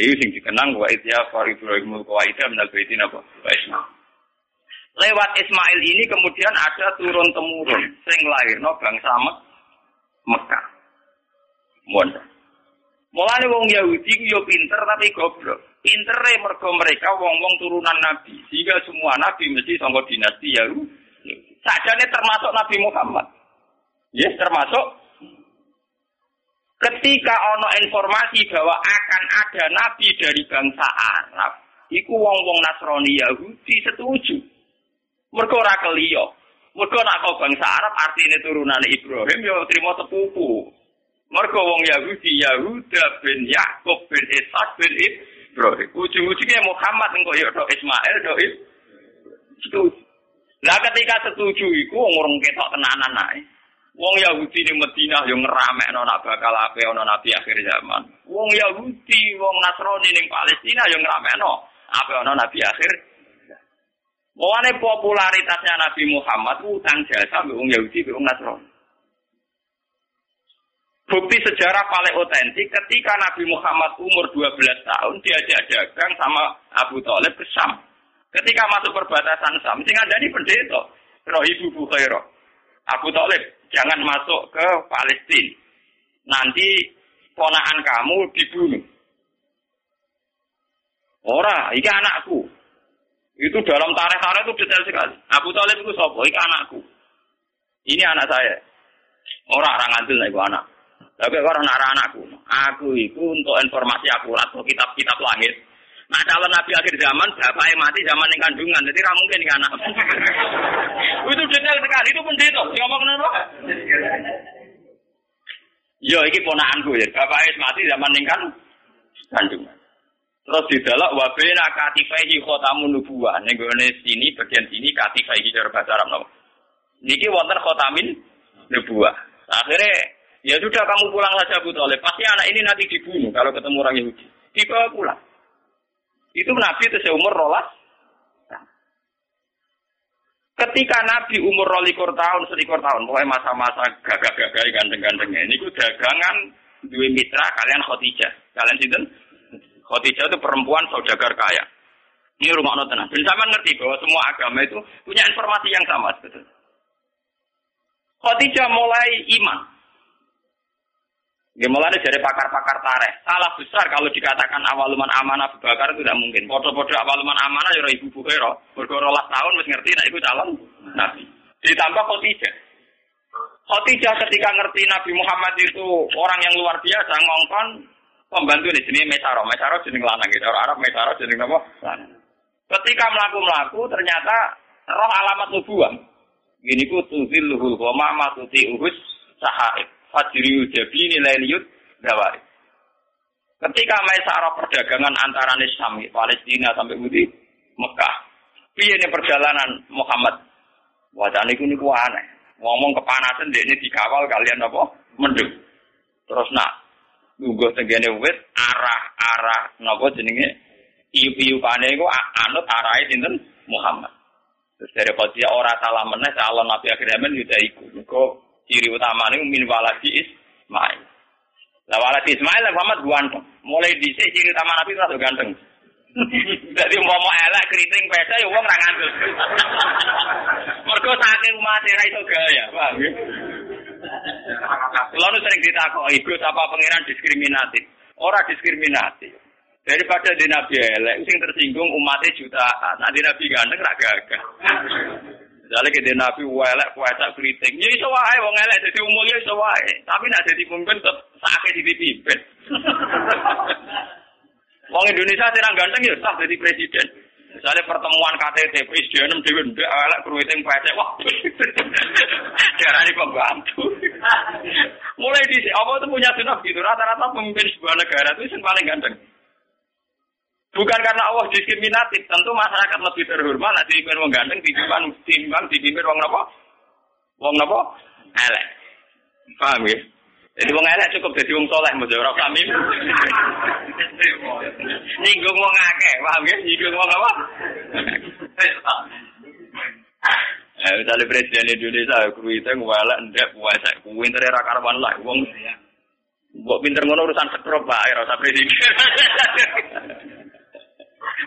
Itu yang dikenang wa idya farifrohimul kawaida minal baitin apa? Ismail. Lewat Ismail ini kemudian ada turun temurun sing lahirno bangsa Mekah. Mun. Mulane wong Yahudi yo pinter tapi goblok. Pintere mergo mereka wong-wong turunan nabi. Sehingga semua nabi mesti saka dinasti Yahudi. Sajane termasuk Nabi Muhammad. Yes, termasuk ketika ono informasi bahwa akan ada nabi dari bangsa Arab, iku wong-wong Nasrani Yahudi setuju. Mereka orang keliyo, mereka nak kau bangsa Arab artinya turunan Ibrahim ya terima sepupu. Mereka wong Yahudi Yahuda bin Yakub bin Ishak bin Ibrahim. Ujung-ujungnya Muhammad engkau ya do Ismail do Ib. Setuju. Lah ketika setuju iku ngurung ketok tenanan nae. Wong Yahudi ning Madinah yo ngeramekno nak bakal ape ana nabi akhir zaman. Wong Yahudi wong Nasrani ning Palestina yo ngeramekno ape ana nabi akhir. Mulane popularitasnya Nabi Muhammad utang jasa mbek wong Yahudi mbek wong Nasrani. Bukti sejarah paling otentik ketika Nabi Muhammad umur dua belas tahun diajak dagang sama Abu Thalib ke Syam. Ketika masuk perbatasan Syam sing ngandani pendeta Rohibu Bukhairah. Abu Thalib, jangan masuk ke Palestina. Nanti ponakan kamu dibunuh. Ora, iki anakku. Itu dalam tarikh-tarikh itu detail sekali. Abu Thalib itu sapa? Iki anakku. Ini anak saya. Orang orang ngantil nek anak. Tapi orang anak anakku. Aku itu untuk informasi akurat kok kitab-kitab langit. Nah, calon nabi akhir zaman bapake mati zaman ning kandungan. Jadi ra mungkin iki anak. Itu detail sekali. Itu pendeta. Ngomong ngono. Yo iki ponakanku ya. Bapake mati zaman ning kandungan. Terus didelok wa bena katifahi khotamun nubuwah ning gone sini bagian sini katifahi cara bahasa Arab napa niki wonten khotamin nubuwah. Akhirnya ya sudah kamu pulang saja Abu Thalib, pasti anak ini nanti dibunuh kalau ketemu orang Yahudi. Tiba pulang. Itu Nabi itu seumur rolas. Nah. Ketika Nabi umur rolikur tahun, selikur tahun, mulai masa-masa gagah-gagah ganteng-gantengnya niku dagangan duwe mitra kalian Khadijah. Kalian sinten? Khadijah itu perempuan saudagar kaya. Ini rumah notenan. Dan sampean ngerti bahwa semua agama itu punya informasi yang sama sebetulnya. Khadijah mulai iman. Mulai dari pakar-pakar tarikh. Salah besar kalau dikatakan awaluman amanah Abu Bakar itu tidak mungkin. Podo-podo awaluman amanah ya Ibu Bukhairah. Bergorolah tahun harus ngerti nah itu calon nabi. Ditambah Khadijah. Khadijah ketika ngerti Nabi Muhammad itu orang yang luar biasa ngongkon pembantu di sini Mesaro, Mesaro jeneng lanang gitu. Orang Arab Mesaro jeneng apa? Lanang. Ketika melaku-melaku ternyata roh alamat nubuwah. Gini ku tuzilluhul qamama tuti uhus sahaib fajriu jabini lailiyud dawari. ketika maisarah perdagangan antara Islam Palestina sampai Budi Mekah, piye ning perjalanan Muhammad? Wacane iku niku aneh. Ngomong kepanasan dekne dikawal kalian apa? Mendung. Terus nak lungguh tenggene wit arah-arah napa jenenge iyu-iyupane iku anut arahe sinten Muhammad. Terus dari dia orang salah meneh calon Nabi akhirnya men yuda iku. Mengko ciri utamane min waladi Ismail. Lah waladi Ismail Muhammad ganteng. Mulai dhisik ciri utama Nabi terus ganteng. Jadi umpama elek keriting pesa ya wong ra ngandel. Mergo saking umate ra iso gaya, paham nggih. Kulo sering ditakoki, Gus apa pangeran diskriminatif? Ora diskriminatif. Daripada di Nabi elek sing tersinggung umate jutaan, nek di Nabi ganteng ra gagah. Jale ke di Nabi elek puasa keriting, ya iso wae wong elek dadi umum ya iso wae. Tapi nek dadi pemimpin tetep sakake dipimpin. Wong Indonesia terang ganteng ya sah jadi presiden. Misalnya pertemuan K T T presiden dhewe ndek elek kruwiting pecek. Wah. Diarani pembantu. Mulai dhisik apa itu punya sunah gitu. Rata-rata pemimpin sebuah negara itu sing paling ganteng. Bukan karena Allah diskriminatif, tentu masyarakat lebih terhormat nek dipimpin wong ganteng dibanding timbang dipimpin wong napa? Wong napa? Elek. Paham ya? Jadi wong elek cukup dadi wong saleh mboten ora pamim. Nyinggung wong akeh, paham nggih? Nyinggung wong apa? Eh, dari presiden Indonesia kuwite ngwalak ndek puasa kuwi entere ra karwan lah wong. Mbok pinter ngono urusan setro bae ora usah presiden.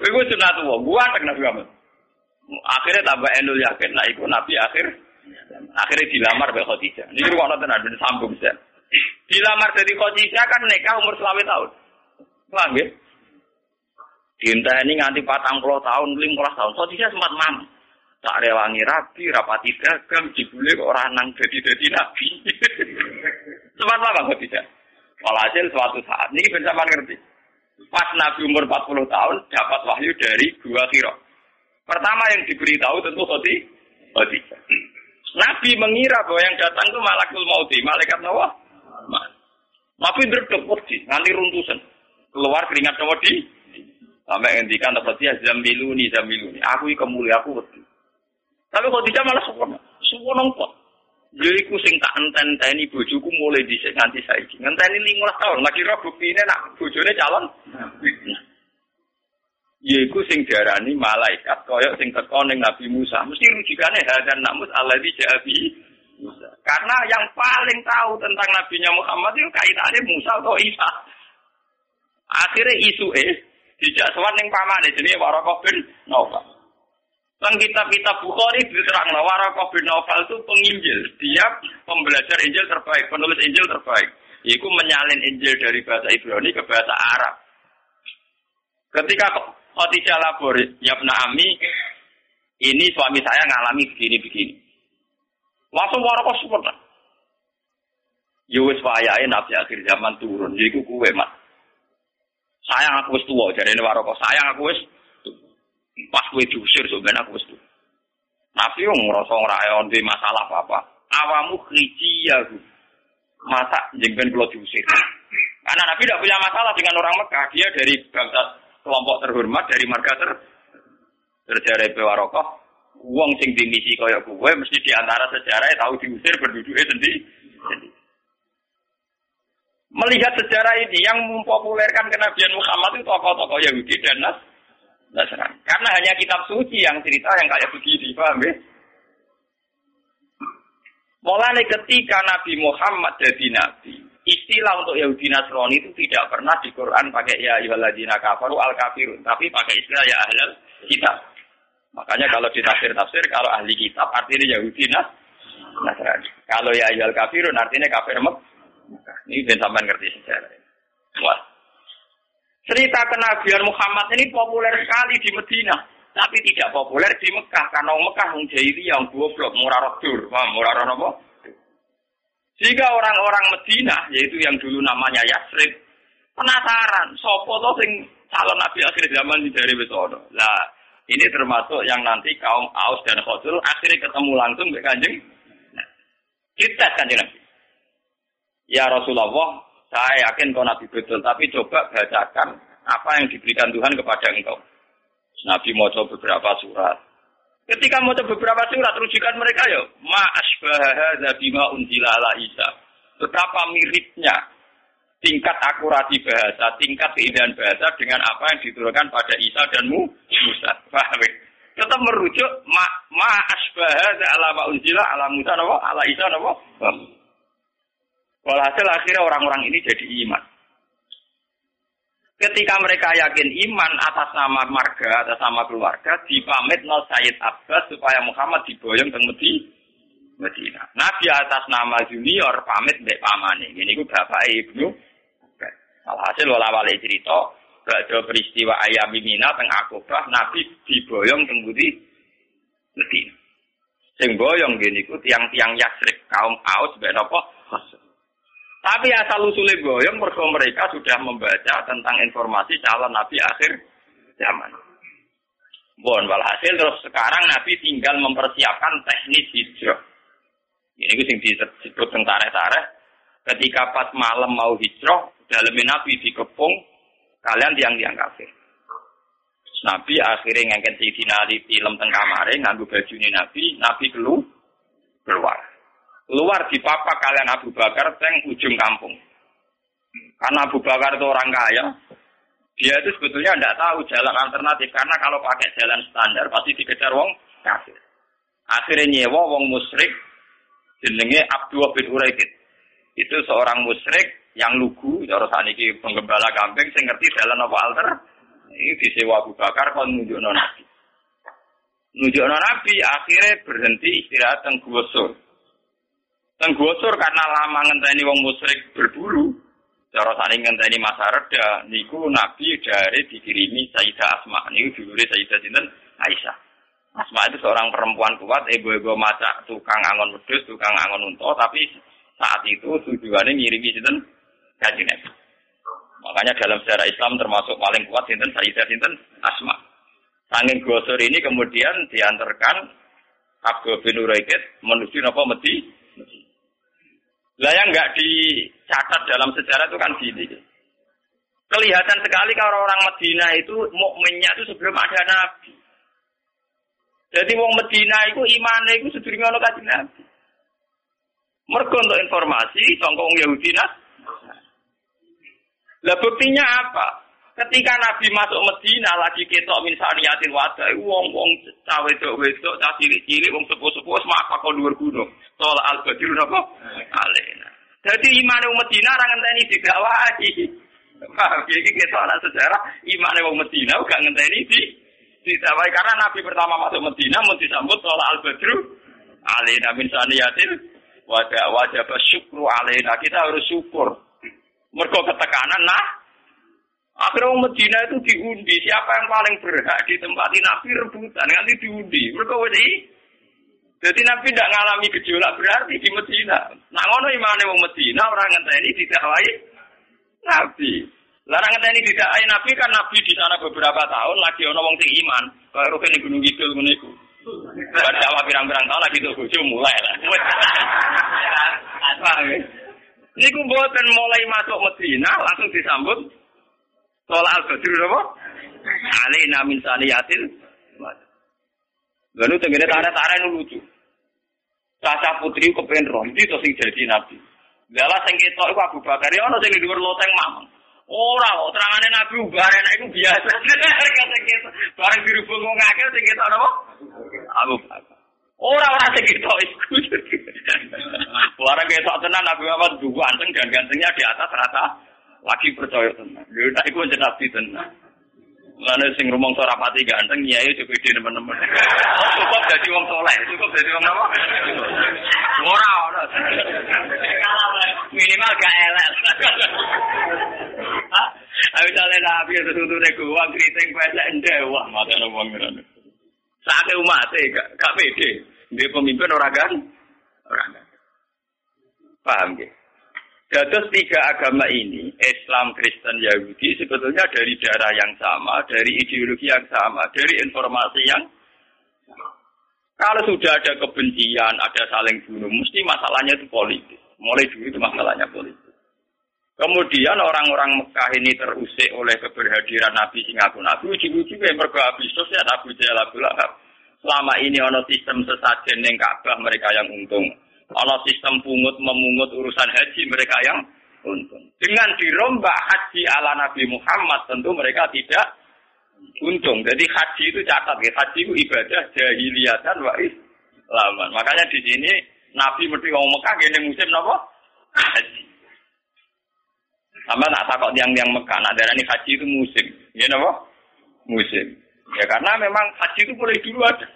Iku sunat wong, gua tak nabi amat. Akhire tambah enul yakin lah iku nabi akhir. Akhire dilamar be Khadijah. Niki kok ana tenan sambung jan. Dilamar dari Khadijah kan nikah umur selawe tahun. Paham ya? Dinta ini nganti patang puluh tahun, lima puluh tahun. Khadijah sempat mam. Tak rewangi rabi, rapati dagang, dibule kok orang nang dadi-dadi nabi. Sempat mam Khadijah. Walhasil suatu saat, ini ben sampean ngerti. Pas Nabi umur empat puluh tahun, dapat wahyu dari dua Qira. Pertama yang diberitahu tentu Khadijah. Nabi mengira bahwa yang datang itu Malakul Mauti, malaikat Nawah. Nabi berdek wedi, nanti runtusan. Keluar keringat wedi. Sampai ngendikan seperti zamiluni zamiluni. Aku iki kemuli aku wedi. Tapi kok tidak malah suwono. Suwono kok. Lha iku sing tak enten-enteni bojoku mulai dhisik nganti saiki. Ngenteni lima belas tahun, lagi ro buktine nak bojone calon. Ya iku sing diarani malaikat koyok sing teko ning Nabi Musa. Mesti rujukane hadan namus alladzi ja'a bihi. Musa. Karena yang paling tahu tentang nabinya Muhammad itu kaitannya Musa atau Isa. Akhirnya isu eh dijak sowan ning pamane jenenge Waraqah bin Naufal. Nang kitab-kitab Bukhari diterangno Waraqah bin Naufal itu penginjil, dia pembelajar Injil terbaik, penulis Injil terbaik. Iku menyalin Injil dari bahasa Ibrani ke bahasa Arab. Ketika Khadijah lapor, "Ya Ibnu Ami, ini suami saya ngalami begini-begini." Langsung warokos seperti. Yowes wayahe nabi akhir zaman turun. Yaiku kuwe mat. Sayang aku wis tuwa jarene warokos. Sayang aku wis pas kuwe diusir sampean aku wis tuwa. Nabi yo ngrasa ora ono masalah apa-apa. Awamu kriji ya. Masa jenengan kula diusir. Karena Nabi tidak punya masalah dengan orang Mekah. Dia dari bangsa kelompok terhormat dari marga ter terjare warokos. Wong sing dimisi kaya kuwe mesti diantara sejarah tahu diusir penduduknya sendiri. Melihat sejarah ini yang mempopulerkan kenabian Muhammad itu tokoh-tokoh Yahudi dan Nasrani. Karena hanya kitab suci yang cerita yang kayak begini, paham ya? Mulai ketika Nabi Muhammad jadi nabi, istilah untuk Yahudi Nasrani itu tidak pernah di Quran pakai ya ayyuhalladzina kafaru al-kafirun, tapi pakai istilah ya ahlul kitab. Makanya kalau ditafsir-tafsir, kalau ahli kitab artinya Yahudi Nasrani. Kalau ya ayyuhal kafirun artinya kafir Mekah. Ini ben sampean ngerti sejarah. Wah. Cerita kenabian Muhammad ini populer sekali di Medina, tapi tidak populer di Mekah karena Mekah wong jahiliyah, wong goblok, ora roh dur, ora roh apa? Jika orang-orang Medina, yaitu yang dulu namanya Yasrib, penasaran sapa to sing calon nabi akhir zaman dari wis ana. Lah ini termasuk yang nanti kaum Aus dan Khazraj akhirnya ketemu langsung dengan Kanjeng. Nah, kita Kanjeng Nabi. Ya Rasulullah, Saya yakin kau Nabi betul, tapi coba bacakan apa yang diberikan Tuhan kepada engkau. Nabi mau coba beberapa surat. Ketika mau coba beberapa surat, rujukan mereka ya. Ma asbaha zabima unzila ala Isa. Betapa miripnya tingkat akurasi bahasa, tingkat keindahan bahasa dengan apa yang diturunkan pada Isa dan Musa. Paham? Tetap merujuk ma, ma asbaha ala ma unzila ala Musa nawa ala Isa nawa. Walhasil akhirnya orang-orang ini jadi iman. Ketika mereka yakin iman atas nama marga, atas nama keluarga, dipamit nol Sayyid Abbas supaya Muhammad diboyong teng Medina. Nabi atas nama junior pamit mbek pamane. Ini ku bapak ibnu. Walhasil walawale cerita, bakda peristiwa Ayami Mina teng Aqobah, Nabi diboyong teng Medina. Sing boyong ngene iku tiang-tiang Yasrib, kaum Aus mbek napa? Tapi asal usule boyong mergo mereka sudah membaca tentang informasi calon Nabi akhir zaman. Bon, walhasil terus sekarang Nabi tinggal mempersiapkan teknis hijrah. Ini itu yang disebut tareh-tareh. Ketika pas malam mau hijrah, daleme Nabi dikepung kalian tiang-tiang kafir. Nabi akhirnya ngangkat Sayyidina Ali film teng kamare nganggo bajune Nabi, Nabi kelu keluar. Keluar di papa kalian Abu Bakar teng ujung kampung. Karena Abu Bakar itu orang kaya, dia itu sebetulnya tidak tahu jalan alternatif. Karena kalau pakai jalan standar pasti dikejar wong kafir. Akhirnya nyewa wong musyrik jenenge Abdullah bin Uraikid. Itu seorang musyrik yang lugu, cara saniki penggembala kambing sing ngerti jalan apa alter. Ini disewa Abu Bakar kon nunjukno Nabi. Nunjukno Nabi akhirnya berhenti istirahat teng Gua Sur. Tenggosor karena lama ngenteni wong musyrik berburu, cara saling ngenteni masa reda, niku Nabi dari dikirimi Sayyidah Asma, niku dulure Sayyidah Sinten Aisyah. Asma itu seorang perempuan kuat, ebo-ebo masak tukang angon wedhus, tukang angon unta, tapi saat itu tujuannya ngirimi Sinten Kanjeng Nabi. Makanya dalam sejarah Islam termasuk paling kuat Sinten Sayyidah Sinten Asma. Saking gosor ini kemudian diantarkan Abdullah bin Uraikid menuju napa Medina. Lah yang enggak dicatat dalam sejarah itu kan gini. Kelihatan sekali kalau orang Medina itu mukminnya itu sebelum ada Nabi. Jadi wong Medina itu imane itu sedurunge ana Kanjeng Nabi. Mergo untuk informasi sangka wong Yahudi nah. Lah buktinya apa? Ketika Nabi masuk Medina lagi ketok min sariyatil wada'i wong-wong cah wedok-wedok, cah cilik-cilik, wong sepuh-sepuh semapa kok dhuwur gunung. Tol al-Badir napa? Alena. Dadi imane wong Medina ora ngenteni didakwahi. Paham iki ketok ana sejarah imane wong Medina uga ngenteni di didakwahi karena Nabi pertama masuk Medina mun disambut tol al-Badir alena min sariyatil wada'i wajib syukru alena. Kita harus syukur. Mergo ketekanan nah akhirnya orang Medina itu diundi. Siapa yang paling berhak ditempati Nabi rebutan, nanti diundi. Mereka wedi. Jadi Nabi tidak mengalami gejolak berarti di Medina. Nah, ngono imane wong Medina orang ngenteni didakwahi Nabi. Lah orang ngenteni didakwahi Nabi kan Nabi di sana beberapa tahun lagi ana wong sing iman, kaya rukene Gunung Kidul ngene iku. Padahal pirang-pirang taun lagi tuh bojo mulai lah. Niku mboten mulai masuk Medina langsung disambut Soal al-Badru apa? Alina min saliyatil. Lalu tenggene tare-tare lucu. Caca putri kepen roh iki to sing dadi nabi. Lah sing ketok iku Abu Bakar ya ana sing dhuwur loteng mamang. Ora kok terangane nabi ubare nek iku biasa. Sing ketok bareng dirubung wong akeh sing ketok napa? Abu Bakar. Ora ora sing ketok iku. Ora ketok tenan Nabi Muhammad ganteng dan gantengnya di atas rata lagi percaya tenan. Lha nek iku jeneng nabi tenan. Lan sing rumong ora pati ganteng ya yo cukup dhewe teman-teman. Cukup dadi wong saleh, cukup dadi wong apa? Ora ora. Minimal gak elek. Ha? Ayo tale nabi tutune gua kriting pesek dewa matur wong ngene. Sake umate gak pede. Duwe pemimpin ora kan? Ora kan. Paham ge? Dados tiga agama ini, Islam, Kristen, Yahudi, sebetulnya dari darah yang sama, dari ideologi yang sama, dari informasi yang sama. Kalau sudah ada kebencian, ada saling bunuh, mesti masalahnya itu politik. Mulai dulu itu masalahnya politik. Kemudian orang-orang Mekah ini terusik oleh keberhadiran Nabi sing aku Nabi. Uji-uji yang berkehabisus ya Abu Jahal Abu Lahab. Selama ini ada sistem sesajen yang Ka'bah mereka yang untung. Ada sistem pungut-memungut urusan haji mereka yang untung. Dengan dirombak haji ala Nabi Muhammad tentu mereka tidak untung. Jadi haji itu catat. Haji itu ibadah jahiliyah dan wa'is laman. Makanya di sini Nabi mesti ngomong Mekah ini musim apa? Haji. Sama tak takut tiang-tiang Mekah, nak darah ini haji itu musim. Ya kenapa? Musim. Ya karena memang haji itu boleh dulu ada.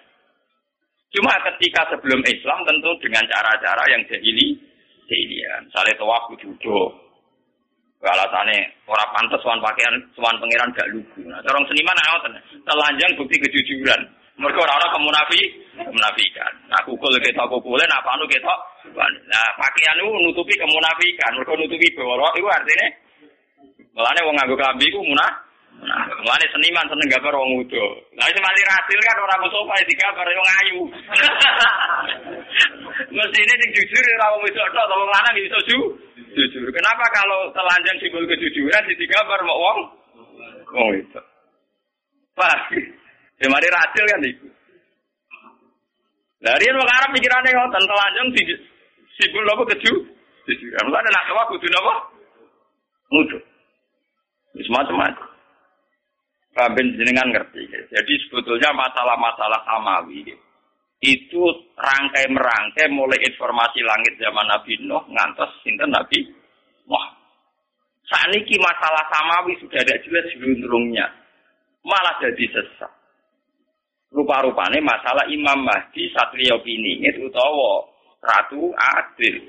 Cuma ketika sebelum Islam tentu dengan cara-cara yang jahili, jahilian. Misalnya tawaf duduk. Alasannya orang pantas soan pakaian, soan pangeran gak lugu. Nah, orang seniman awet, telanjang bukti kejujuran. Mereka orang-orang kemunafi, kemunafikan. Nah, kukul kita kukulin, apa itu kita? Nah, pakaian itu nutupi kemunafikan. Mereka nutupi borok, itu artinya. Mulanya orang nganggo klambi itu munah. Mulanya seniman, seneng gambar orang udah. Nah, itu masih rasil kan, orang musofa yang digambar, itu ngayu. Mesti ini yang jujur, orang musofa, orang lana bisa jujur. Kenapa kalau telanjang simbol kejujuran, digambar sama orang? Oh, itu. Pasti. Ya mari rasil kan iku. Lah riyen wong Arab pikirane ngoten telanjang si simbol apa keju? Keju. Ora ana nak wae kudu napa? Kudu. Wis macam-macam. Kabeh jenengan ngerti. Jadi sebetulnya masalah-masalah samawi itu rangkai-merangkai mulai informasi langit zaman Nabi Nuh ngantos sinten Nabi Muhammad. Saniki masalah samawi sudah ada jelas jurungnya. Malah jadi sesat. Rupa-rupanya masalah Imam Mahdi Satrio Piningit utawa Ratu Adil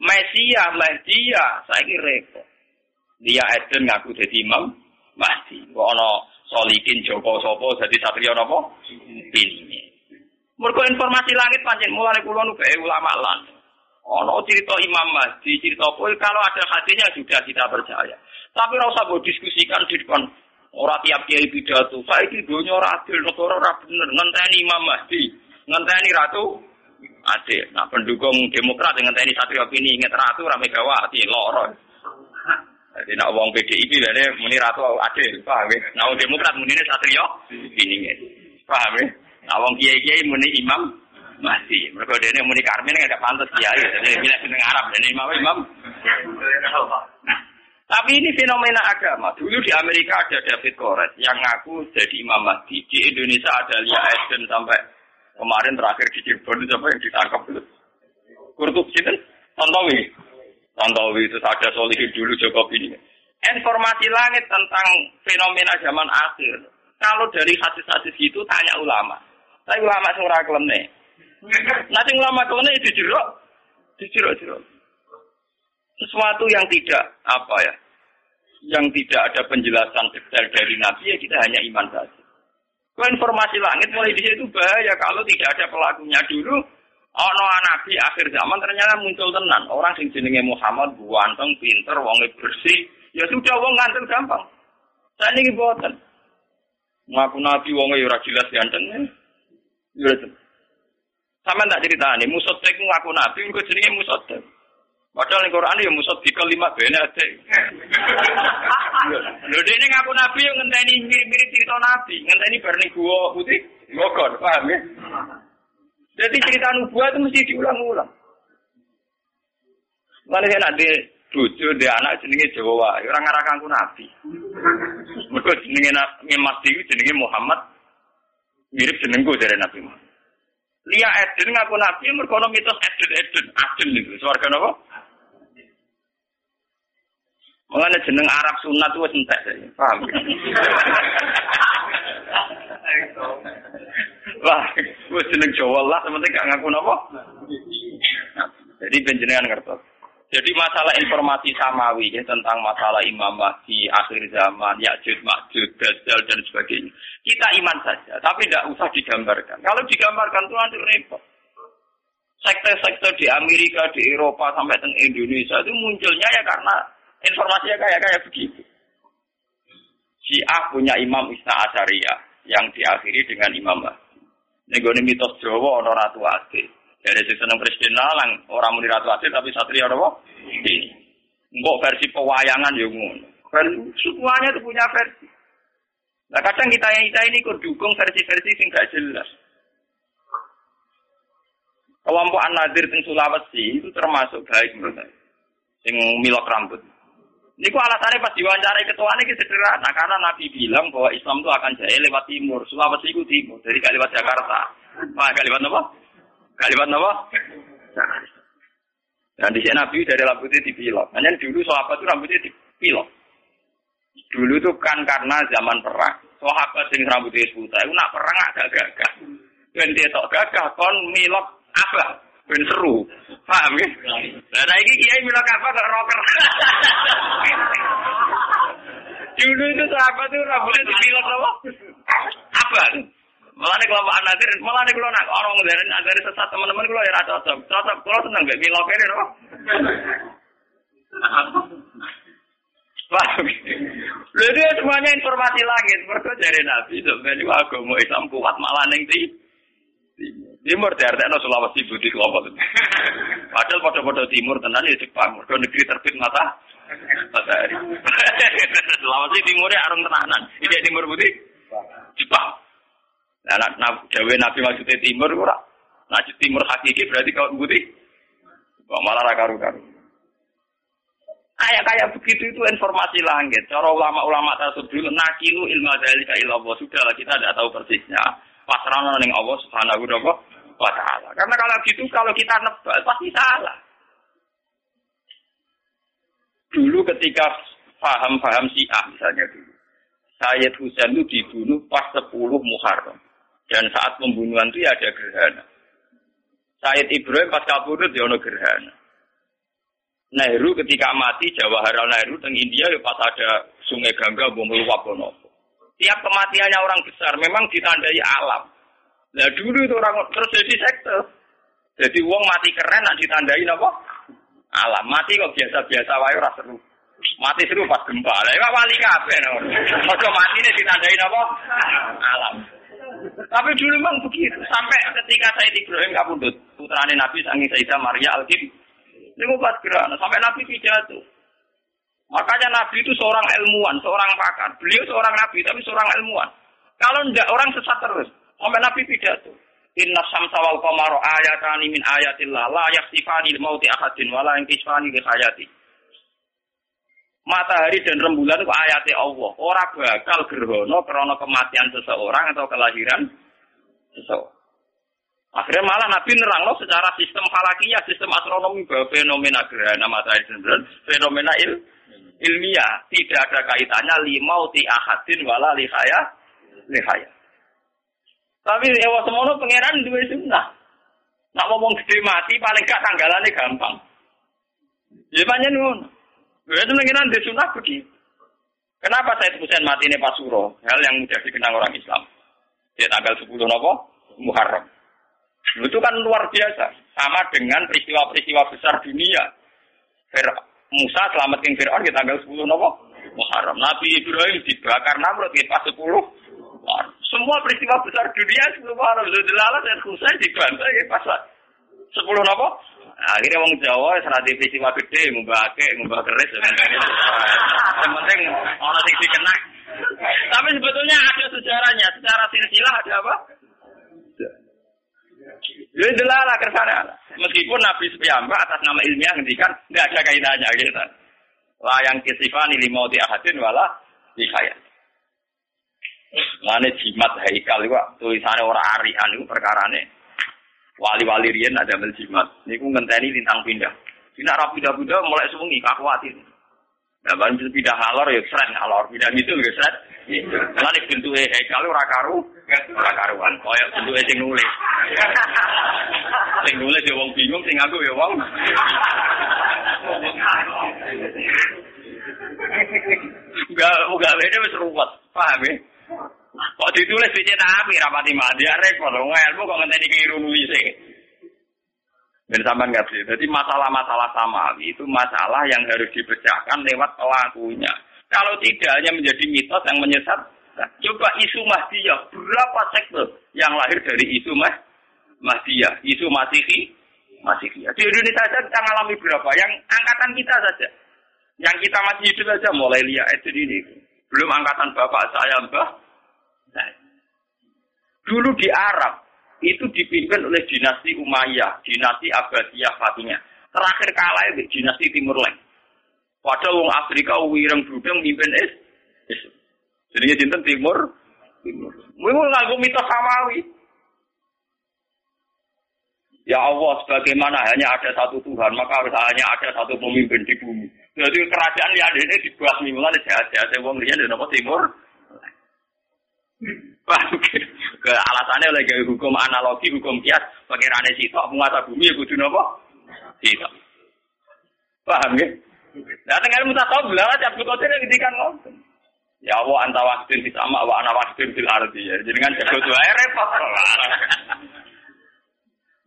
Mesiah Mahdiya saya kira dia Adil ngaku jadi Imam Mahdi ada Solikin Joko Sopo jadi Satrio Nopo Piningit mereka informasi langit panjang mulai kulon ubae ulama lan ada cerita Imam Mahdi cerita pun kalau ada hadinya sudah kita percaya tapi tidak usah berdiskusikan di depan orang tiap kiai pidato, saya itu dunia radil, negara radil, ngenteni Imam Mahdi, ngenteni Ratu Adil. Nah pendukung Demokrat ngenteni Satrio Piningit, Ratu Ramegawati, loro. Jadi nak uang P D I P ini muni Ratu Adil, paham ya? Nak uang Demokrat muni Satrio Piningit, paham ya? Nak uang kiai-kiai muni Imam Mahdi, mereka dene muni Karmen nggak pantas kiai, jadi bila seneng Arab dan Imam Imam. Tapi ini fenomena agama. Dulu di Amerika ada David Koresh yang ngaku jadi Imam Mahdi. Di Indonesia ada Lia Eden sampai kemarin terakhir di Cirebon itu siapa yang ditangkap itu? Kurtubi itu, Tantowi. Tantowi itu ada Solihin dulu Jokowi ini. Informasi langit tentang fenomena zaman akhir. Kalau dari hadis-hadis itu tanya ulama. Tapi ulama sing ora klemne. Nanti ulama klemne dijeruk, dijeruk-jeruk. Sesuatu yang tidak apa ya, yang tidak ada penjelasan detail dari Nabi ya kita hanya iman saja. Kalau informasi langit mulai di situ bahaya kalau tidak ada pelakunya dulu. Ono Nabi akhir zaman ternyata muncul tenan orang sing jenenge Muhammad ganteng, pinter, wonge bersih. Ya sudah wong ganteng gampang. Saniki boten. Ngaku Nabi wonge ora jelas ganteng. Ya. Sampeyan tak critani, musotek ngaku Nabi iku jenenge musotek. Padahal ning Quran ya musad dikal lima bene ade. Lho dene ngaku nabi yo ngenteni mirip-mirip cerita nabi, ngenteni bar ning gua putih, Bogor, paham ya? Jadi cerita nubuwah itu mesti diulang-ulang. Mane ana de bojo de anak jenenge Jawa wae, ora ngarakangku nabi. Mergo jenenge Mas Dewi jenenge Muhammad mirip jenengku dari Nabi Muhammad. Lia Eden ngaku nabi mergo ana mitos Eden-Eden, Eden niku swarga napa? Mengana jeneng Arab sunat wis entek saiki. Paham. Wah, wis jeneng Jawa lah, penting gak ngaku napa? Jadi panjenengan ngertos. Jadi masalah informasi samawi ya, tentang masalah Imam Mahdi, akhir zaman, Ya'juj, Ma'juj, Dajjal dan sebagainya. Kita iman saja, tapi tidak usah digambarkan. Kalau digambarkan itu nanti repot. Sekte-sekte di Amerika, di Eropa sampai teng Indonesia itu munculnya ya karena informasinya kayak kayak begitu. Syiah punya Imam Isna Asyariyah yang diakhiri dengan Imam Mahdi. Negoni mitos Jawa ana Ratu Adil. Dari sisi seneng Presiden Nalang, orang muni Ratu Adil tapi satria apa? Ini. Mbok versi pewayangan ya ngono. Kan semuanya itu punya versi. Nah, kadang kita kita ini kok dukung versi-versi sing gak jelas. Kelompok An-Nadir teng Sulawesi itu termasuk baik menurut saya. Sing milok rambut. Niku alasannya pas diwawancarai ketuanya itu sederhana, karena Nabi bilang bahwa Islam itu akan jaya lewat timur. Sulawesi itu timur, jadi gak lewat Jakarta. Wah, gak lewat apa? Gak lewat apa? Jakarta. Dan di sini Nabi dari rambutnya dipilok. Hanya dulu sahabat itu rambutnya dipilok. Dulu itu kan karena zaman perang. Sahabat yang rambutnya sebuta, itu nak perang agak gagah. Dan dia tak gagah, kon milok apa? Ben seru, paham ya? Nah, nah ini kiai bilang apa gak rocker. Dulu itu sahabat itu rambutnya dibilang apa? Apa? Malah ini kelompok An-Nadir, malah ini kalau nak orang dari sesat teman-teman kalau ya cocok. Cocok, kalau senang gak miloknya ini apa? Paham ya? Lalu semuanya informasi langit, mereka dari Nabi. Sebenarnya agama Islam kuat malah nanti. Timur diartekno Sulawesi budi kelompok itu. Padahal pada-pada timur tenan ya Jepang, mergo negeri terbit mata matahari. Sulawesi timure arung tenanan. Iki timur budi Jepang. Lah nek Jawa Nabi maksudnya timur ora. Nek timur hakiki berarti kaum budi. Kok malah ra karu-karu. Kayak kayak begitu itu informasi langit. Cara ulama-ulama tasawuf nakilu ilma dzalika ila Allah, sudahlah kita tidak tahu persisnya. Pasrahlah ning Allah Subhanahu wa taala. Karena kalau gitu kalau kita nebak pasti salah. Dulu ketika paham-paham Syiah misalnya dulu. Sayyid Husain itu dibunuh pas sepuluh Muharram. Dan saat pembunuhan itu ya ada gerhana. Sayyid Ibrahim pas kapundhut ya ono gerhana. Nehru ketika mati Jawaharlal Nehru teng India ya pas ada Sungai Gangga mbok meluap ono. Tiap kematiannya orang besar memang ditandai alam. Nah dulu itu orang terus jadi sekte. Jadi wong mati keren nak ditandai apa? Alam. Mati kok biasa-biasa wae ora seru. Mati seru pas gempa. Lah iku wali kabeh. Masa matine ditandai apa? Alam. Tapi dulu memang begitu. Sampai ketika Sayyid Ibrahim kapundhut, putrane Nabi Sang Sayyidah Maria Al-Qibtiyah. Niku pas gerah sampai Nabi jatuh. Makanya Nabi itu seorang ilmuwan, seorang pakar. Beliau seorang Nabi, tapi seorang ilmuwan. Kalau tidak, orang sesat terus. Sampai Nabi pidato. Inna samsa wal qamara ayatani min ayatillah. La yakhsifani mauti ahadin, wala yankisfani li hayati. Matahari dan rembulan itu ayatnya Allah. Orang bakal gerhana karena kematian seseorang atau kelahiran seseorang. Akhirnya malah Nabi nerang loh secara sistem falakiyah, sistem astronomi. Bahwa fenomena gerhana matahari dan rembulan, fenomena il. ilmiah tidak ada kaitannya limau ti ahadin wala lihaya lihaya. Tapi ewa semono pangeran duwe sunnah. Nak ngomong gede mati paling gak tanggalane gampang. Ya pancen ngono. Wis pangeran duwe sunnah begitu. Kenapa Sayyid Husain matine Pasuro? Hal yang mudah dikenang orang Islam. Dia tanggal sepuluh napa? Muharram. Itu kan luar biasa, sama dengan peristiwa-peristiwa besar dunia. Fir- Musa selamat King Fir'aun di tanggal sepuluh November Muharram. Nabi Ibrahim dibakar Namrud di pas sepuluh Muharram. Semua peristiwa besar dunia sepuluh Muharram. Zulalalah dan Husain dibantai di pas sepuluh November. Akhirnya orang Jawa serati peristiwa gede, ngubake, ngubake keris. Yang penting orang yang dikenang. Tapi sebetulnya ada sejarahnya. Secara silsilah ada apa? Zulalalah kersana. Meskipun Nabi Suyamba atas nama ilmiah ngendikan tidak ada kaitannya gitu. La yang kisifani limau ti ahadin wala dihayat. Mane jimat haikal iku tulisane ora arian iku perkarane. Wali-wali riyen ada mel jimat. Niku ngenteni lintang pindah. Dina ra pindah-pindah mulai sewengi kakuatin. Lah ban pindah halor ya sret halor, pindah gitu ya sret. Mane bentuke haikal ora karu, ora karuan. Koyok bentuke sing nulis. Sing nulis ya wong bingung, sing aku ya wong. Enggak, enggak beda wis ruwet, paham ya? Kok ditulis dicetak api rapati mandi arek kok ngelmu kok ngenteni keliru nulise. Ben sampean ngerti. Jadi masalah-masalah samawi itu masalah yang harus dipecahkan lewat pelakunya. Kalau tidak hanya menjadi mitos yang menyesat. Coba isu Mahdiyah, berapa sekte yang lahir dari isu Mahdiyah? Mahdiyah, isu Masihi, Masihiyah. Di Indonesia saja kita mengalami berapa? Yang angkatan kita saja. Yang kita masih hidup saja mulai lihat itu ini. Belum angkatan bapak saya, Mbah. Nah, dulu di Arab itu dipimpin oleh dinasti Umayyah, dinasti Abbasiyah Fatimiyah. Terakhir kalah itu dinasti Timur Leste. Padahal wong Afrika wireng budeng mimpin es. Jadi dinten Timur Timur. Mulai nganggo mitos Samawi. Ya Allah, sebagaimana hanya ada satu Tuhan, maka harus hanya ada satu pemimpin di bumi. Jadi kerajaan yang ada ini dibuat mingguan, sehat-sehat, wong liyan dan apa Timur. Ke alasannya oleh hukum analogi, hukum kias, pengirane sitok, penguasa bumi, ya kudu nopo? Sitok. Paham ya? Nah, dengan minta tahu, bilang aja, bukotin yang ketikan ngomong. Ya Allah, anta waktin di sama, wa ana waktin di arti. Jadi dengan jago dua, repot.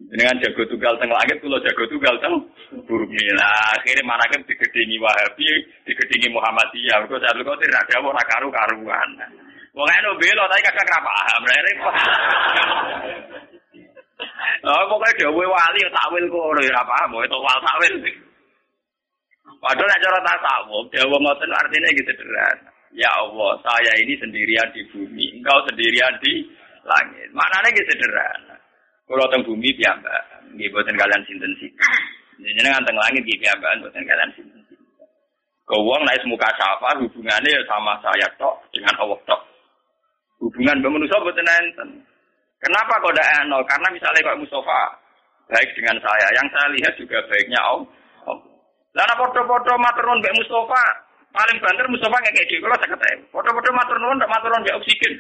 Dengan jago tugal teng langit, kalau jago tugal teng bumi. Nah, akhirnya manakib digedingi Wahabi, digedingi Muhammadiyah. Kalau saya bukotin, ada orang karu-karuan. Pokoknya itu belok, tapi kakak kenapa paham, repot. Pokoknya Jawa wali, takwil kok, nggak paham, itu wal takwil. Padahal tidak cara tasawuf, Jawa ngoten artinya gitu sederhana. Ya Allah, saya ini sendirian di bumi, engkau sendirian di langit. Maknanya gitu sederhana. Kalau teng bumi, piyambak, nggih boten kalian sinten sinten. Jenengan teng langit, nggih piyambak, boten kalian sinten sinten. Kawong naik muka syafa, hubungannya sama saya tok dengan Allah tok. Hubungan manusia boten enten. Kenapa kok ndak eno? Karena misalnya Pak Mustafa baik dengan saya, yang saya lihat juga baiknya Om. Lah ana padha-padha matur nuwun Pak Mustafa, paling banter Mustafa ngekek dhewe kula sekethe. Padha-padha matur nuwun ndak matur nuwun oksigen.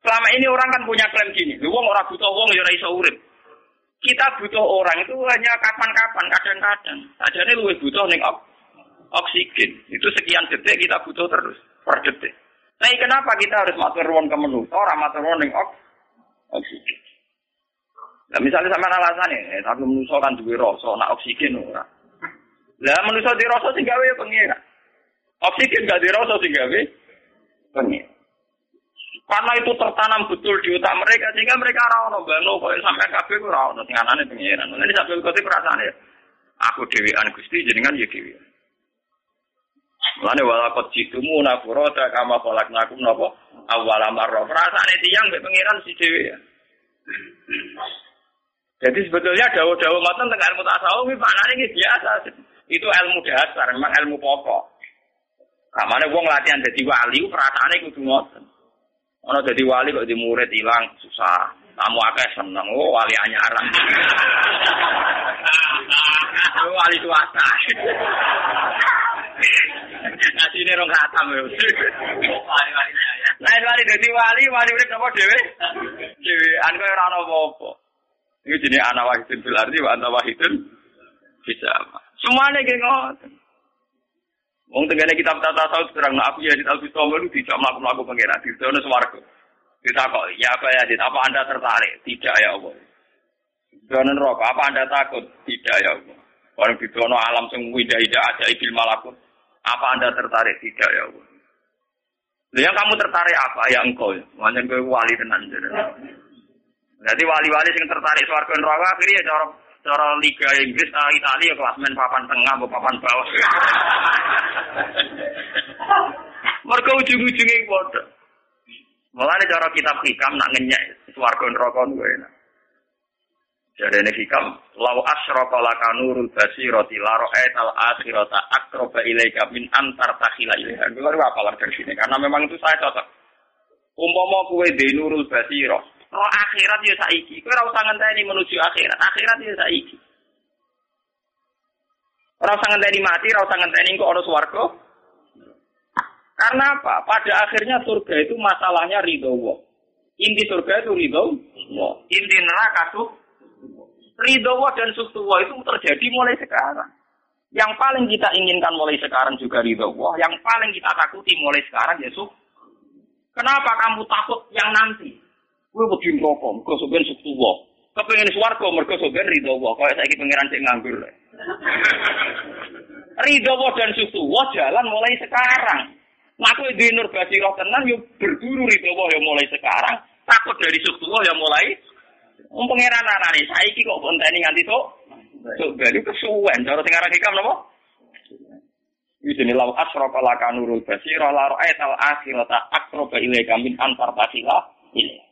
Selama ini orang kan punya klaim gini, wong ora butuh wong ya ora iso urip. Kita butuh orang itu hanya kapan-kapan, kadang-kadang. Sajane luwih butuh ning oksigen. Itu sekian detik kita butuh terus per detik. Nah, kenapa kita harus matur nuwun ke menu? Ora matur nuwun ning ok. Oksigen. Nah, misalnya sama alasannya, eh, tapi manusia kan duwe rasa, nak oksigen ora. Lah manusia dirasa sing gawe pengira. Oksigen gak dirasa sing gawe pengira. Karena itu tertanam betul di otak mereka sehingga mereka ora ono bano koyo sampean kabeh ora ono sing anane pengiran. Lan iki sampeyan kote perasaane aku dhewean Gusti jenengan ya dhewe. Lan wala qaditumu nafurata kama falaknakum napa awwala marra. Perasaane tiyang mbek pengiran si dhewe ya. Jadi sebetulnya dawuh-dawuh ngoten teng ilmu tasawuf iki panane iki biasa. Itu ilmu dasar, memang ilmu pokok. Kamane wong latihan dadi wali, perasaane kudu ngoten. Ana dadi wali kok di murid ilang susah. Tamu akeh seneng, oh wali anyar. Wali swasta. Asine rong katam yo. Wali-wali saya. Lah wali dadi wali, wali urip apa dhewe? Dhewean kowe ora ana apa-apa. Iki jenenge ana wahidun fil ardi wa ana wahidun bisa. Semuanya gengot. Wong tengene kitab tasawuf terang nak aku ya di Al-Bistami lu tidak melaku-melaku pengeran di sana swarga. Ditakok, ya apa ya dit? Apa Anda tertarik? Tidak ya Allah. Dono neraka, apa Anda takut? Tidak ya Allah. Orang di dono alam sing indah-indah ada ibil malakut. Apa Anda tertarik? Tidak ya Allah. Lah kamu tertarik apa ya engkau? Wancen kowe wali tenan. Jadi wali-wali sing tertarik swarga neraka akhirnya cara Cara Liga Inggris, ah, Italia, klasmen papan tengah, papan bawah. Mereka ujung-ujungnya bodoh. Malah ini cara kitab hikam, nak ngenyek, suarga neraka itu enak. Jadi ini hikam, Lau asroka laka nurul basiroti laro'et al-asirota akroba ilaika min antar takhila ilaika. Itu apalah dari sini, karena memang itu saya cocok. Umpama kue de nurul basirot. Roh akhirat ya saiki. Kowe ora usah ngenteni menuju akhirat. Akhirat ya saiki. Ora usah ngenteni mati, ora usah ngenteni kok ana swarga. Karena apa? Pada akhirnya surga itu masalahnya ridho Allah. Inti surga itu ridho Allah. Inti neraka itu ridho Allah dan suktu Allah itu terjadi mulai sekarang. Yang paling kita inginkan mulai sekarang juga ridho Allah. Yang paling kita takuti mulai sekarang ya suktu. Kenapa kamu takut yang nanti? Kowe kudu neraka, mergo sampeyan sukses wae. Kepengin swarga mergo sampeyan ridho wae. Kaya saiki pangeran sing nganggur. Ridho wae dan sukses wae jalan mulai sekarang. Nek kowe duwe nur basirah tenan yo berburu ridho wae yo mulai sekarang. Takut dari sukses wae yo mulai. Wong pangeran anane saiki kok enteni nganti tok. Tok bali kesuwen cara sing aran hikam napa? Yudini lau asroka laka nurul basiro laro etal akhirata akroba ilaika min antar basila ilaih.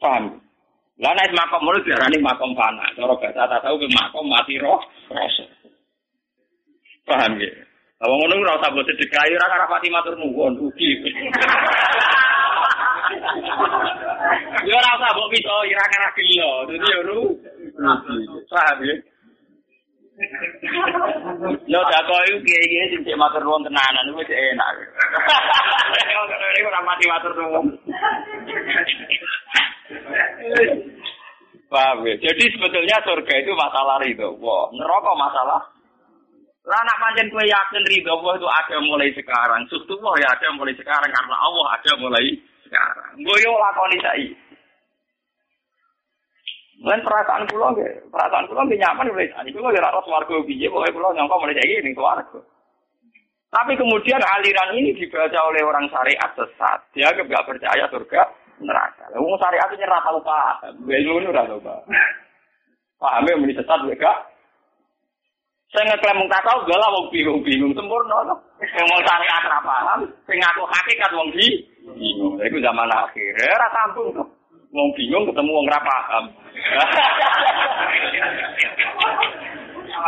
Paham? Lalu naik makom mulut biarani makom panah. Kalau bahasa tak tahu ke makom mati roh rasa. Paham ya? Kalau ngomong rasa buat sedekah, rasa rapati matur nuwun rugi. Yo rasa buat pisau, rasa rakyat lo, jadi yo rugi. Paham ya? Yo tak kau itu gaya-gaya cinta matur nuwun tenanan itu masih enak. Kalau rapati matur nuwun. Paham ya? Jadi sebetulnya surga itu masalah ridho. Wah, neraka masalah. Lah nak pancen kowe yakin ridho Allah itu ada mulai sekarang. Sustu Allah ya ada mulai sekarang karena Allah ada mulai sekarang. Engko yo lakoni saiki. Lan perasaan kula nggih, perasaan kula nggih nyaman wis. Niku kok ora ros warga piye pokoke kula nyangka mulai saiki ning swarga. Tapi kemudian aliran ini dibaca oleh orang syariat sesat. Dia enggak percaya surga neraka. Lah wong syariat iki ora tau paham. Belune ora tau paham. Pahame muni sesat mereka. Saya ngeklaim mung takau galah wong bingung-bingung sempurna to. Sing wong syariat ora paham, sing ngaku hakikat wong iki bingung. Iku zaman akhir ora sambung to. Wong bingung ketemu wong ora paham.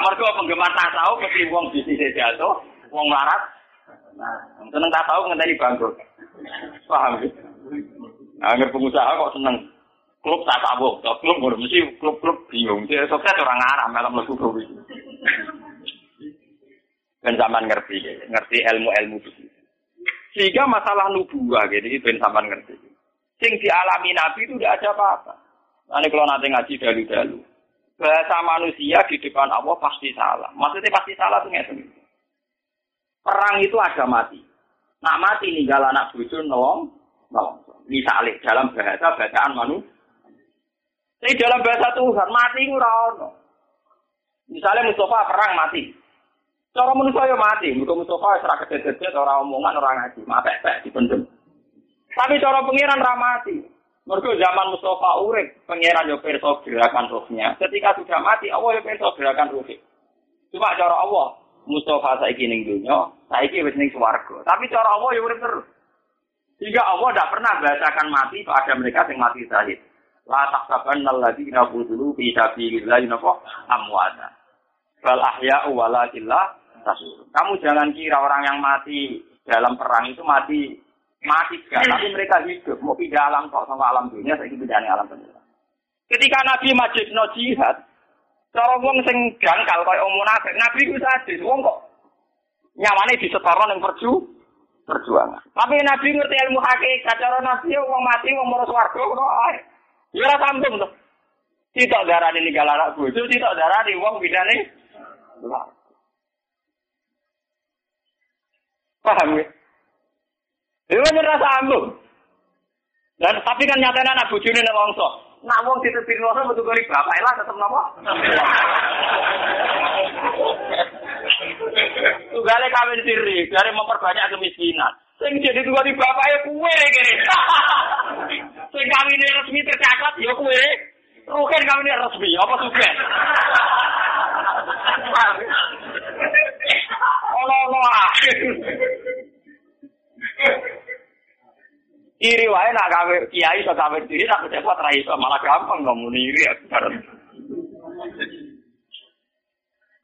Mergo penggemar tasawuf mesti wong bisise jatuh, wong larat. Nah, seneng tasawuf ngenteni bangkrut. Paham gitu. Angger pengusaha kok seneng klub tasawuf, klub ora mesti klub-klub bingung. Dia sukses orang ngarah malam lesu kuwi. Ben sampean ngerti, ngerti ilmu-ilmu iki. Sehingga masalah nubuwah iki ben sampean ngerti. Sing dialami Nabi itu tidak ada apa-apa. Nek kalau nate ngaji dalu-dalu. Bahasa manusia di depan Allah pasti salah. Maksudnya pasti salah tuh ngeten. Perang itu ada mati. Nak mati ninggal anak bojo nolong, nolong. Misalnya dalam bahasa bacaan manusia. Tapi dalam bahasa Tuhan mati ora ono. Misalnya Mustafa perang mati. Cara manusia yo mati, muga Mustafa ora kedet-kedet, ora omongan, ora ngaji, mapek-pek dipendem. Tapi cara pengiran ra mati. Mergo zaman Mustafa urip, pengiran yo pirsa gerakan rohnya. Ketika sudah mati, Allah yo pirsa gerakan rohnya. Cuma cara Allah, Mustafa saiki ning dunya, saiki wis ning swarga. Tapi cara Allah yo urip terus. Sehingga Allah tidak pernah bahasakan mati pada mereka yang mati syahid. La tahsabanna alladziina qutilu fi sabiilillahi amwaatan bal ahyaa'u walakin la tash'urun. Kamu jangan kira orang yang mati dalam perang itu mati mati gak, tapi mereka hidup. Mau pindah alam kok sama alam dunia, saiki pindahane alam dunia. Ketika Nabi majibno jihad, cara wong sing dangkal koyo munafik, Nabi ku sadis wong kok nyawane disetara ning perju perjuangan. Tapi Nabi ngerti ilmu hakikat, cara Nabi wong mati wong moro swarga kok ae. Ya ora sambung to. Citok darane ninggal anak bojo, citok darane wong bidane. Paham ya? Ya ora sambung. Dan tapi kan nyatane anak bojone nek wongso. Nek wong ditutupirno metu kali bapak elah tetep napa? Tunggale kawin siri, dari memperbanyak kemiskinan. Sing jadi tugas di bapak ya kue kene. Sing kawin resmi tercatat ya kue. Rukin kawin resmi apa juga. Olah-olah. Iri wae nak kawin kiai iso kawin siri tak cepat ra iso malah gampang ngomong iri bareng.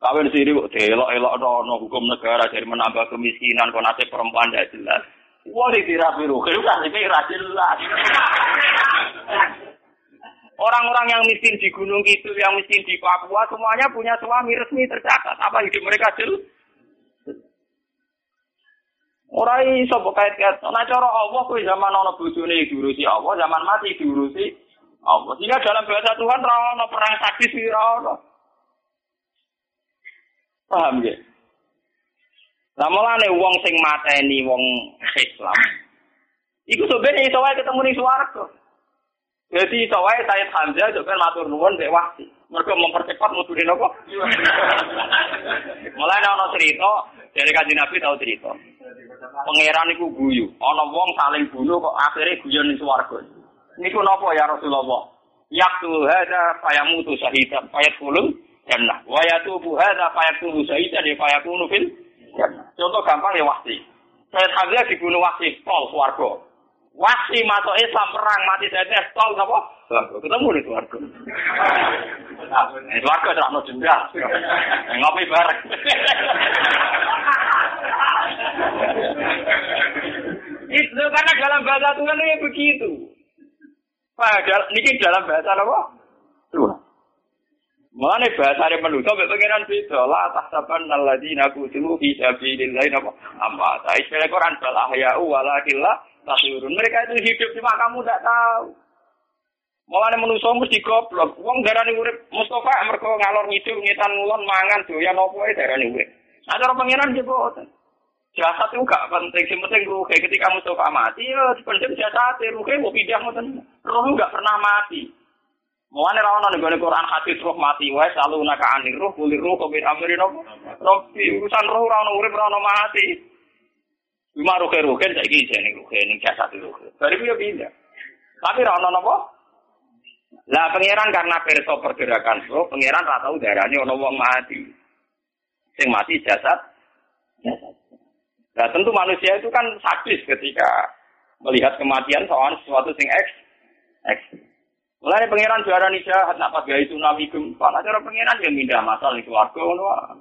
Kawin siri kok delok-elok ana hukum negara dari menambah kemiskinan kok nasib perempuan ndak jelas. Wong iki dirapiru, kudu nasibnya ora jelas. Orang-orang yang miskin di Gunung Kidul, yang miskin di Papua semuanya punya suami resmi tercatat. Apa hidup mereka jelas? Ora iso kok kait-kait. Ana cara Allah kuwi zaman ana bojone diurusi Allah, zaman mati diurusi Allah. Sehingga dalam bahasa Tuhan ora ana perang sadis ora ana. Paham ya? Lah mulane wong sing mateni wong Islam. Iku sebenarnya iso wae ketemu ning swarga. Dadi iso wae Sayyid Hamzah sampeyan matur nuwun nek wahsi. Mergo mempercepat mudune napa? Mulane ana cerita dari Kanjeng Nabi tau cerita. Pangeran iku guyu, ana wong saling bunuh kok akhire guyon ning swarga. Niku napa ya Rasulullah? Yaqtu hadza fayamutu syahidan fayaqulun jannah. Wa yatubu hadza fayakunu sayyidan wa fayakunu fil jannah. Contoh gampang ya Wasi. Sayyid Hamzah dibunuh Wasi tol swarga. Wasi masuk Islam perang mati saja tol napa? Ketemu di swarga. Nah, swarga terus dendam. Ngopi bareng. Itu karena dalam bahasa Tuhan itu begitu. Padahal niki dalam bahasa apa? Tuhan. Mane bahasane manusa mek pengenan beda. La tahsaban alladziina qutilu fi sabilillahi amma ta'isal Quran fal ahya'u walakin la tasirun. Mereka itu hidup cuma kamu ndak tahu. Mulane manusa mesti goblok. Wong darane urip Mustafa mergo ngalor ngidul ngetan ngulon mangan doyan opo ae darane urip. Sadar pengenan ki boten. Jasad itu gak penting, sing penting ruhe. Ketika Mustafa mati, ya penting jasad, ruhe mau pindah ngoten. Roh gak pernah mati. Mulane ra ono nggone Quran hadis roh mati wae selalu nak anir roh kulir roh kabeh amri roh. Tapi urusan roh ra ono urip ra ono mati. Cuma roh-rohen saiki jenenge roh ning jasad roh. Dari piye piye. Tapi ra ono napa? Lah pangeran karena perso pergerakan roh, pangeran ra tau darane ono wong mati. Sing mati jasad. Jasad. Nah tentu manusia itu kan sadis ketika melihat kematian soal sesuatu sing eks eks. Mulane pangeran diarani jahat nak padahal tsunami gempa. Nah cara pangeran ya mindah masal iki warga ngono wae.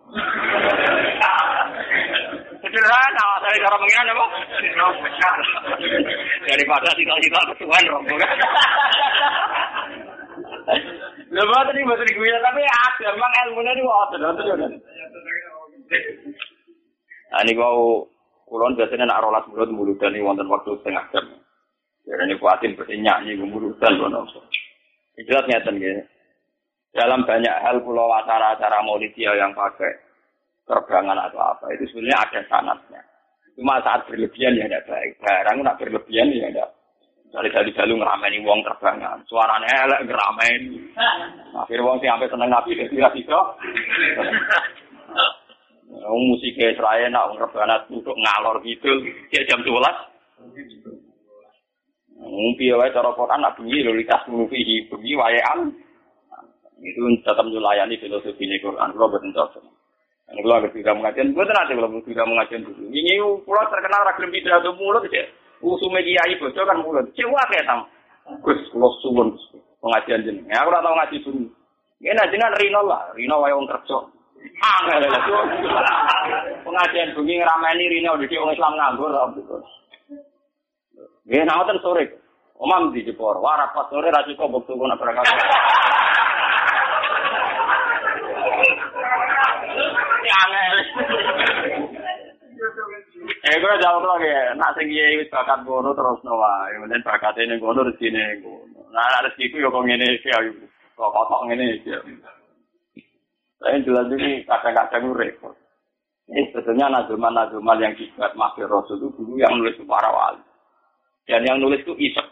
Sederhana awake cara pangeran apa? Daripada cita-cita kesuwen rombongan. Lha padha iki mesti kuwi tapi ada memang ilmune iki wae ada. Nah ini kalau kulon biasanya nak rolas mulut muludan ini wonten waktu setengah jam. Jadi ini kuatin bersinyak ini muludan loh. Itu jelas nyata nih. Dalam banyak hal pulau acara-acara maulidiyah yang pakai terbangan atau apa itu sebenarnya ada sanatnya. Cuma saat berlebihan ya tidak baik. Barang nak berlebihan ya tidak. Kali-kali dalu ngeramein wong terbangan. Suaranya elek ngeramein. Akhirnya wong sih sampai seneng nabi dia tidak. Wong musik Israel nak ngerbanat untuk ngalor gitu dia jam dua belas. Wong piye cara Quran nak bengi lho likas murufi bengi waean. Itu tetap melayani filosofi Quran kula boten cocok. Nek kula ngerti kamu ngajian boten ate kula mesti kamu ngajian dulu. Ini kula terkenal ra gelem pidato mulut ya. Usume kiai bodo kan mulut. Cewak ya tam. Gus kula suwun pengajian jeneng. Aku ora tau ngaji suwi. Ngene jenengan rino lah, rino wae wong kerja. Angel lho. Pengajian bengi ngrameni rene ndek wong Islam nganggur ta opo. Nggih nawatan sore. Omam di Jepor, warap sore ra cukup waktu kono berangkat. Ya angel. Ego jauh lagi. Nak sing iki wis bakat ngono terusno wae. Menen bakate ning ngono rezekine ngono. Nah rezeki ku yo kok ngene iki ayo. Kok kotok ngene iki. Saya jelas ini kadang-kadang repot. Ini sebetulnya nazuman-nazuman yang dibuat Mahfir Rasul itu dulu yang nulis para wali. Dan yang nulis itu isek.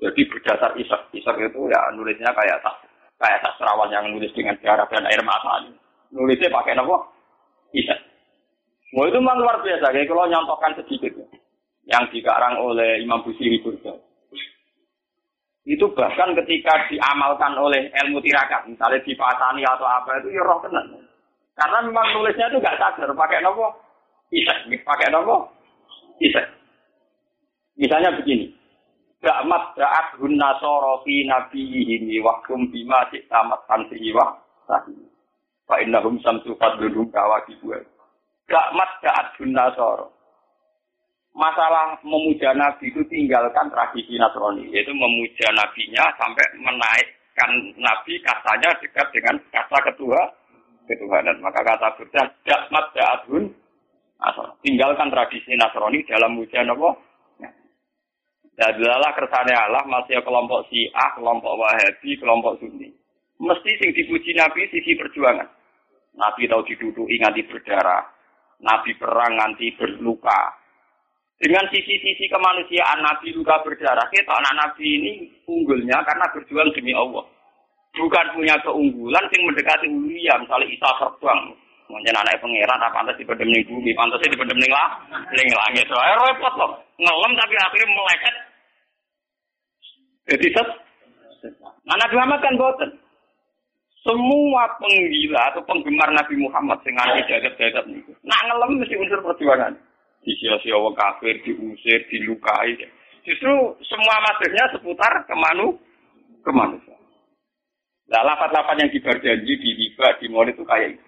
Jadi berdasar isek. Isek itu ya nulisnya kayak tas. Kayak tas serawan yang nulis dengan darah dan air mata. Nulisnya pakai apa? Isek. Nah itu memang luar biasa. Jadi kalau nyontokkan sedikit. Yang dikarang oleh Imam Busiri Burda. Itu bahkan ketika diamalkan oleh ilmu tirakat, misalnya di Fatani atau apa itu ya roh tenan. Karena memang nulisnya itu enggak sadar pakai nopo? Isek, pakai nopo? Isek. Misalnya begini. Da'mat da'at hunna soro fi nabiyihim wa kum bima ta'mat tanti wa sahi. Fa innahum samtu fadlun kawaki buat. Da'mat da'at hunna soro. Masalah memuja Nabi itu tinggalkan tradisi Nasrani, yaitu memuja Nabinya sampai menaikkan Nabi katanya dekat dengan kata ketua ketuhanan. Maka kata Buddha, dakmat da'adun, tinggalkan tradisi Nasrani dalam muja Nabi. Dan adalah kersane Allah masih kelompok Syiah, kelompok Wahabi, kelompok Sunni. Mesti sing dipuji Nabi sisi perjuangan. Nabi tahu diduduki nganti berdarah, Nabi perang nganti berluka. Dengan sisi-sisi kemanusiaan Nabi luka berdarah, kita anak Nabi ini unggulnya karena berjuang demi Allah. Bukan punya keunggulan yang mendekati ulia, misalnya Isa terbang. Mungkin anak pangeran, tak pantas dipendam di bumi, pantasnya dipendam di langit. Soalnya repot loh, ngelem tapi akhirnya melekat. Jadi set, nah Nabi Muhammad kan boten. semua penggila atau penggemar Nabi Muhammad sing nganti jadat-jadat niku nak ngelem mesti unsur perjuangan. Disia-sia wong kafir, diusir, dilukai. Justru semua maksudnya seputar kemanu kemanusiaan. Nah, lafaz-lafaz yang diberjanji di riba di mall itu kayak itu.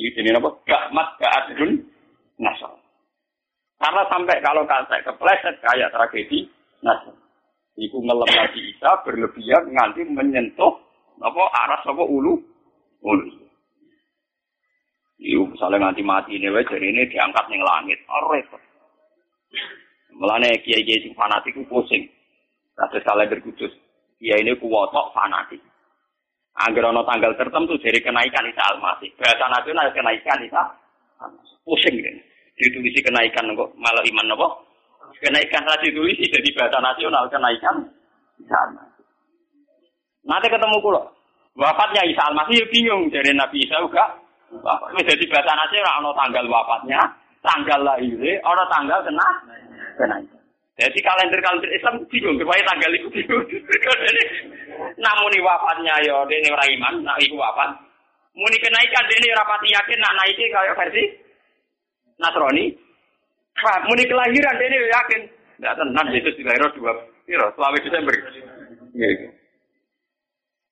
Ini jenenge apa? Gakmat ga'adun nasal. Karena sampai kalau kancek kepleset kayak tragedi nasal. Iku ngelem Nabi Isa berlebihan nganti menyentuh apa aras apa ulu ulu. Iku misalnya nganti mati ini wae jarine diangkat ning langit. Ora repot. Mulane kiai-kiai sing fanatik ku pusing. Kados saleh berkudus. Kiai ini kuwotok fanatik. Angger ana tanggal tertentu dari kenaikan Isa Al-Masih. Bahasa nasional kenaikan Isa Al-Masih. Pusing kan. Ditulisi kenaikan kok malah iman apa? Kenaikan lagi ditulisi jadi bahasa nasional kenaikan Isa Al-Masih. Nanti ketemu kula. Wafatnya Isa Al-Masih bingung dari Nabi Isa juga. Wah, wis dadi bahasa nasional ana tanggal wafatnya, tanggal lahirnya, ana tanggal kena kenaikan. Jadi kalender-kalender Islam bingung, supaya tanggal itu bingung. Namun wafatnya ya, ini orang iman, nah itu wafat. Muni kenaikan, ini rapati yakin, nak naiknya kayak versi Nasrani. Muni kelahiran, ini yakin. Tidak tenang, Yesus dilahirkan dua puluh selama Desember.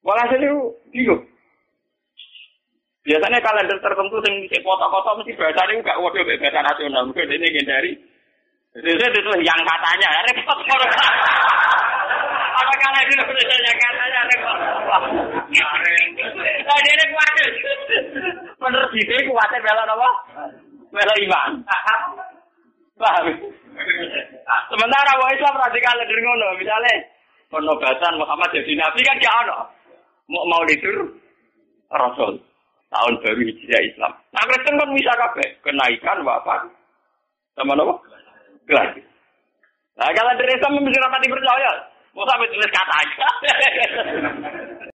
Walhasil itu bingung. Biasanya kalender tertentu, yang foto-foto, mesti bahasa ini tidak waduh bahasa nasional. Mungkin ini gendari. Itu tuh yang katanya repot orang. Apa kala itu tulisan yang katanya repot. Ya repot. Lah dene kuat. Bener dite kuate bela apa? Bela iman. Paham. Sementara wong Islam radikal der ngono, misale penobatan Muhammad jadi nabi kan gak ono. Mau Maulidur Rasul tahun baru hijrah Islam. Nah Kristen kan bisa kabeh kenaikan wafat. Sama nopo? Lagi. Nah, kalau dari Islam mesti rapat dipercaya. Mau sampai tulis kata aja.